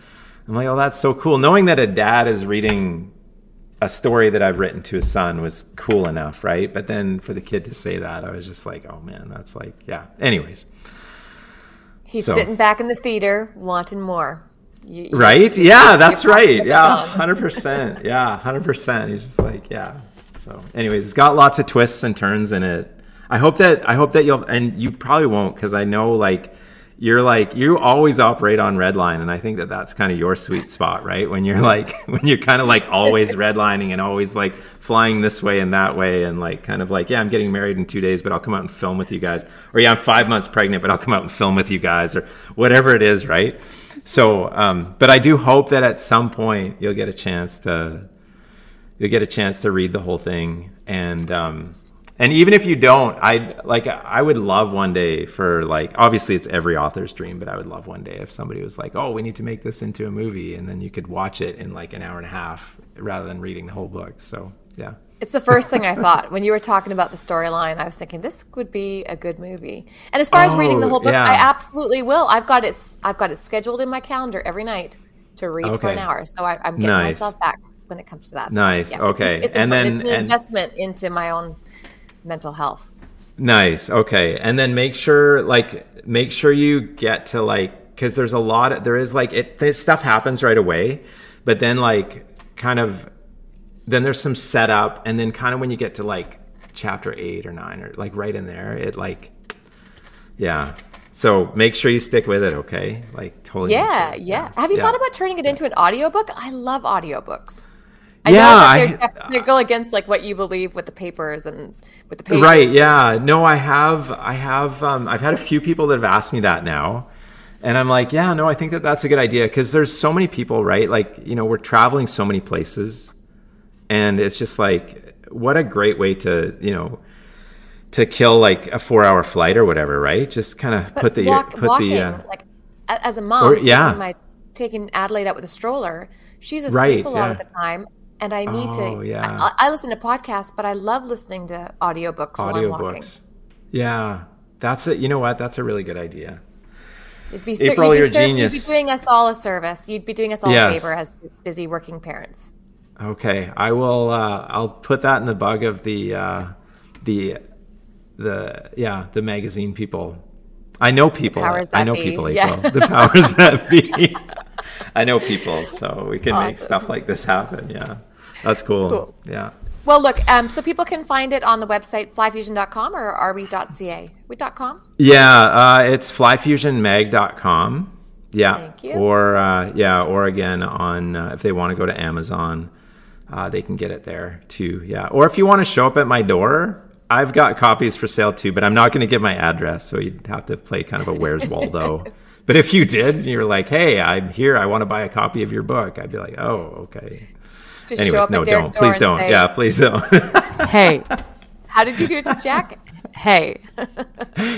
oh, that's so cool. Knowing that a dad is reading a story that I've written to his son was cool enough. Right. But then for the kid to say that, I was just like, oh man, that's like, yeah. Anyways. He's sitting back in the theater wanting more. Right? Yeah, that's right. Yeah, 100%. Yeah, 100%. He's just like, yeah. So anyways, it's got lots of twists and turns in it. I hope that you'll, and you probably won't, because I know you always operate on redline, and I think that that's kind of your sweet spot, right? When you're kind of like always redlining and always like flying this way and that way, and like kind of like, yeah, I'm getting married in 2 days, but I'll come out and film with you guys. Or yeah, I'm 5 months pregnant, but I'll come out and film with you guys, or whatever it is, right? So, but I do hope that at some point you'll get a chance to read the whole thing. And even if you don't, I would love one day for, like, obviously it's every author's dream, but I would love one day if somebody was like, oh, we need to make this into a movie, and then you could watch it in like an hour and a half rather than reading the whole book. So, yeah. It's the first thing I thought when you were talking about the storyline. I was thinking this would be a good movie. And as far as reading the whole book, yeah. I absolutely will. I've got it scheduled in my calendar every night to read for an hour. So I'm getting myself back when it comes to that. Nice. So, yeah. Okay. It's an investment into my own mental health. Nice. Okay. And then make sure you get to, like, because there's this stuff happens right away, but then then there's some setup, and then kind of when you get to like chapter 8 or 9 or like right in there, So make sure you stick with it, okay? Like, totally. Yeah, sure. Yeah. Have you thought about turning it into an audiobook? I love audiobooks. They go against like what you believe with the papers and with the pages. Right, yeah. No, I have I've had a few people that have asked me that now. And I'm like, yeah, no, I think that that's a good idea, because there's so many people, right? Like, we're traveling so many places. And it's just like, what a great way to kill like a 4-hour flight or whatever, right? Just kind of like as a mom, taking Adelaide out with a stroller, she's asleep a lot of the time, and I need I listen to podcasts, but I love listening to audiobooks while walking. Yeah, that's it. You know what? That's a really good idea. April, you're a genius. You'd be doing us all a service. You'd be doing us all a favor as busy working parents. Okay, I will. I'll put that in the bug of the magazine people. I know people. April. Yeah. The powers that be. I know people, so we can make stuff like this happen. Yeah, that's cool. Yeah. Well, look. So people can find it on the website flyfusion.com or rb.ca. .com. Yeah, it's flyfusionmag.com. Yeah. Thank you. Or again on if they want to go to Amazon. They can get it there too. Yeah. Or if you want to show up at my door, I've got copies for sale too, but I'm not going to give my address. So you'd have to play kind of a Where's Waldo. But if you did, and you're like, hey, I'm here, I want to buy a copy of your book, I'd be like, oh, okay. Just anyways, no, don't. Please don't. Say, yeah, please don't. Hey. How did you do it to Jack? Hey.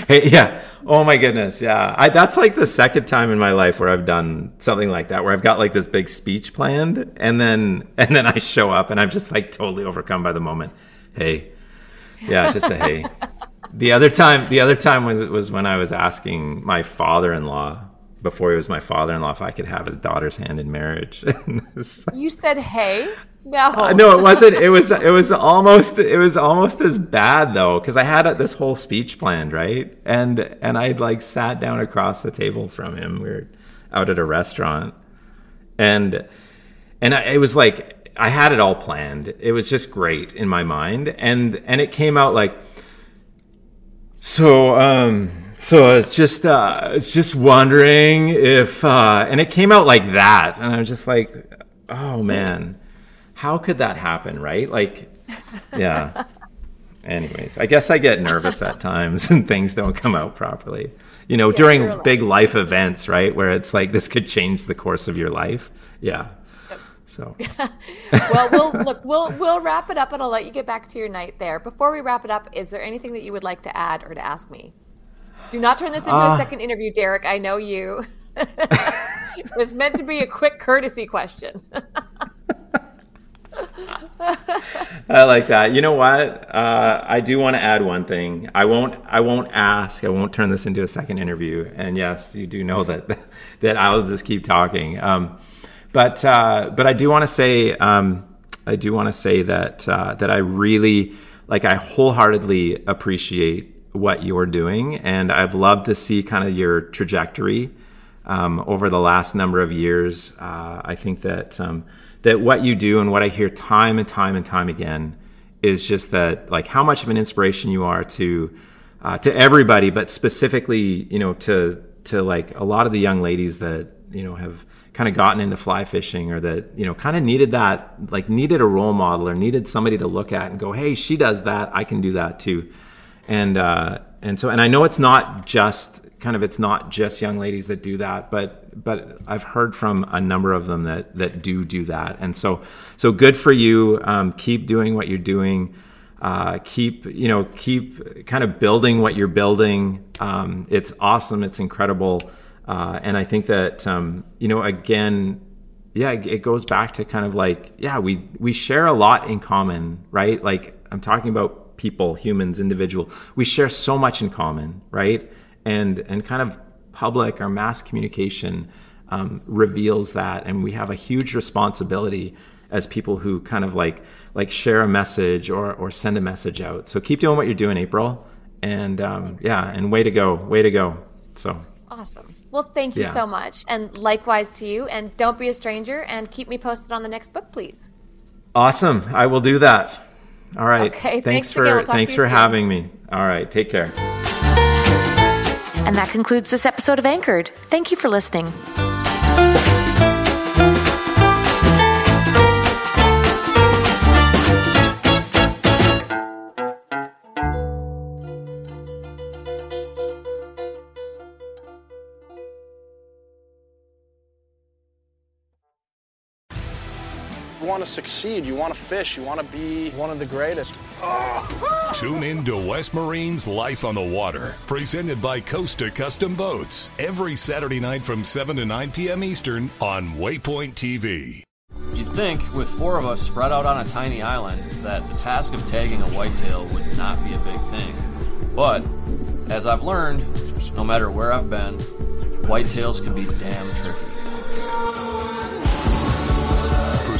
Hey, yeah. Oh my goodness. Yeah. That's like the second time in my life where I've done something like that, where I've got like this big speech planned and then I show up and I'm just like totally overcome by the moment. Hey. Yeah, just a hey. The other time was when I was asking my father-in-law, before he was my father-in-law, if I could have his daughter's hand in marriage. You said hey? No. No, it wasn't. It was almost as bad though, because I had this whole speech planned, right? And I'd like sat down across the table from him. We were out at a restaurant, and it was like I had it all planned. It was just great in my mind, and it came out like, so I was just wondering if, and it came out like that, and I was just like, oh man. How could that happen, right? Like, yeah. Anyways, I guess I get nervous at times and things don't come out properly. You know, yeah, during big life events, right? Where it's like, this could change the course of your life. Yeah. Yep. So. Well, we'll wrap it up and I'll let you get back to your night there. Before we wrap it up, is there anything that you would like to add or to ask me? Do not turn this into a second interview, Derek. I know you. It was meant to be a quick courtesy question. I like that. You know what? I do want to add one thing. I won't ask. I won't turn this into a second interview. And yes, you do know that I'll just keep talking. But I do want to say that I really, like, I wholeheartedly appreciate what you're doing, and I've loved to see kind of your trajectory over the last number of years. I think that. That what you do and what I hear time and time and time again is just that, like, how much of an inspiration you are to everybody, but specifically, you know, to like a lot of the young ladies that, you know, have kind of gotten into fly fishing, or that, you know, kind of needed that, like, needed a role model or needed somebody to look at and go, hey, she does that, I can do that too. And so I know it's not just young ladies that do that, but I've heard from a number of them that do that. And so good for you. Keep doing what you're doing. Keep kind of building what you're building. It's awesome. It's incredible. And I think that, again, yeah, it goes back to kind of like, yeah, we share a lot in common, right? Like, I'm talking about people, humans, individual, we share so much in common, right? And kind of public or mass communication reveals that, and we have a huge responsibility as people who kind of like share a message or send a message out. So keep doing what you're doing, April, and yeah, and way to go. So awesome. Well, thank you so much, and likewise to you. And don't be a stranger, and keep me posted on the next book, please. Awesome, I will do that. All right. Okay. Thanks for having me. All right. Take care. And that concludes this episode of Anchored. Thank you for listening. You want to succeed, you want to fish, you want to be one of the greatest. Tune in to West Marine's Life on the Water, presented by Costa Custom Boats, every Saturday night from 7 to 9 p.m. Eastern on Waypoint TV. You'd think, with four of us spread out on a tiny island, that the task of tagging a whitetail would not be a big thing. But, as I've learned, no matter where I've been, whitetails can be damn tricky.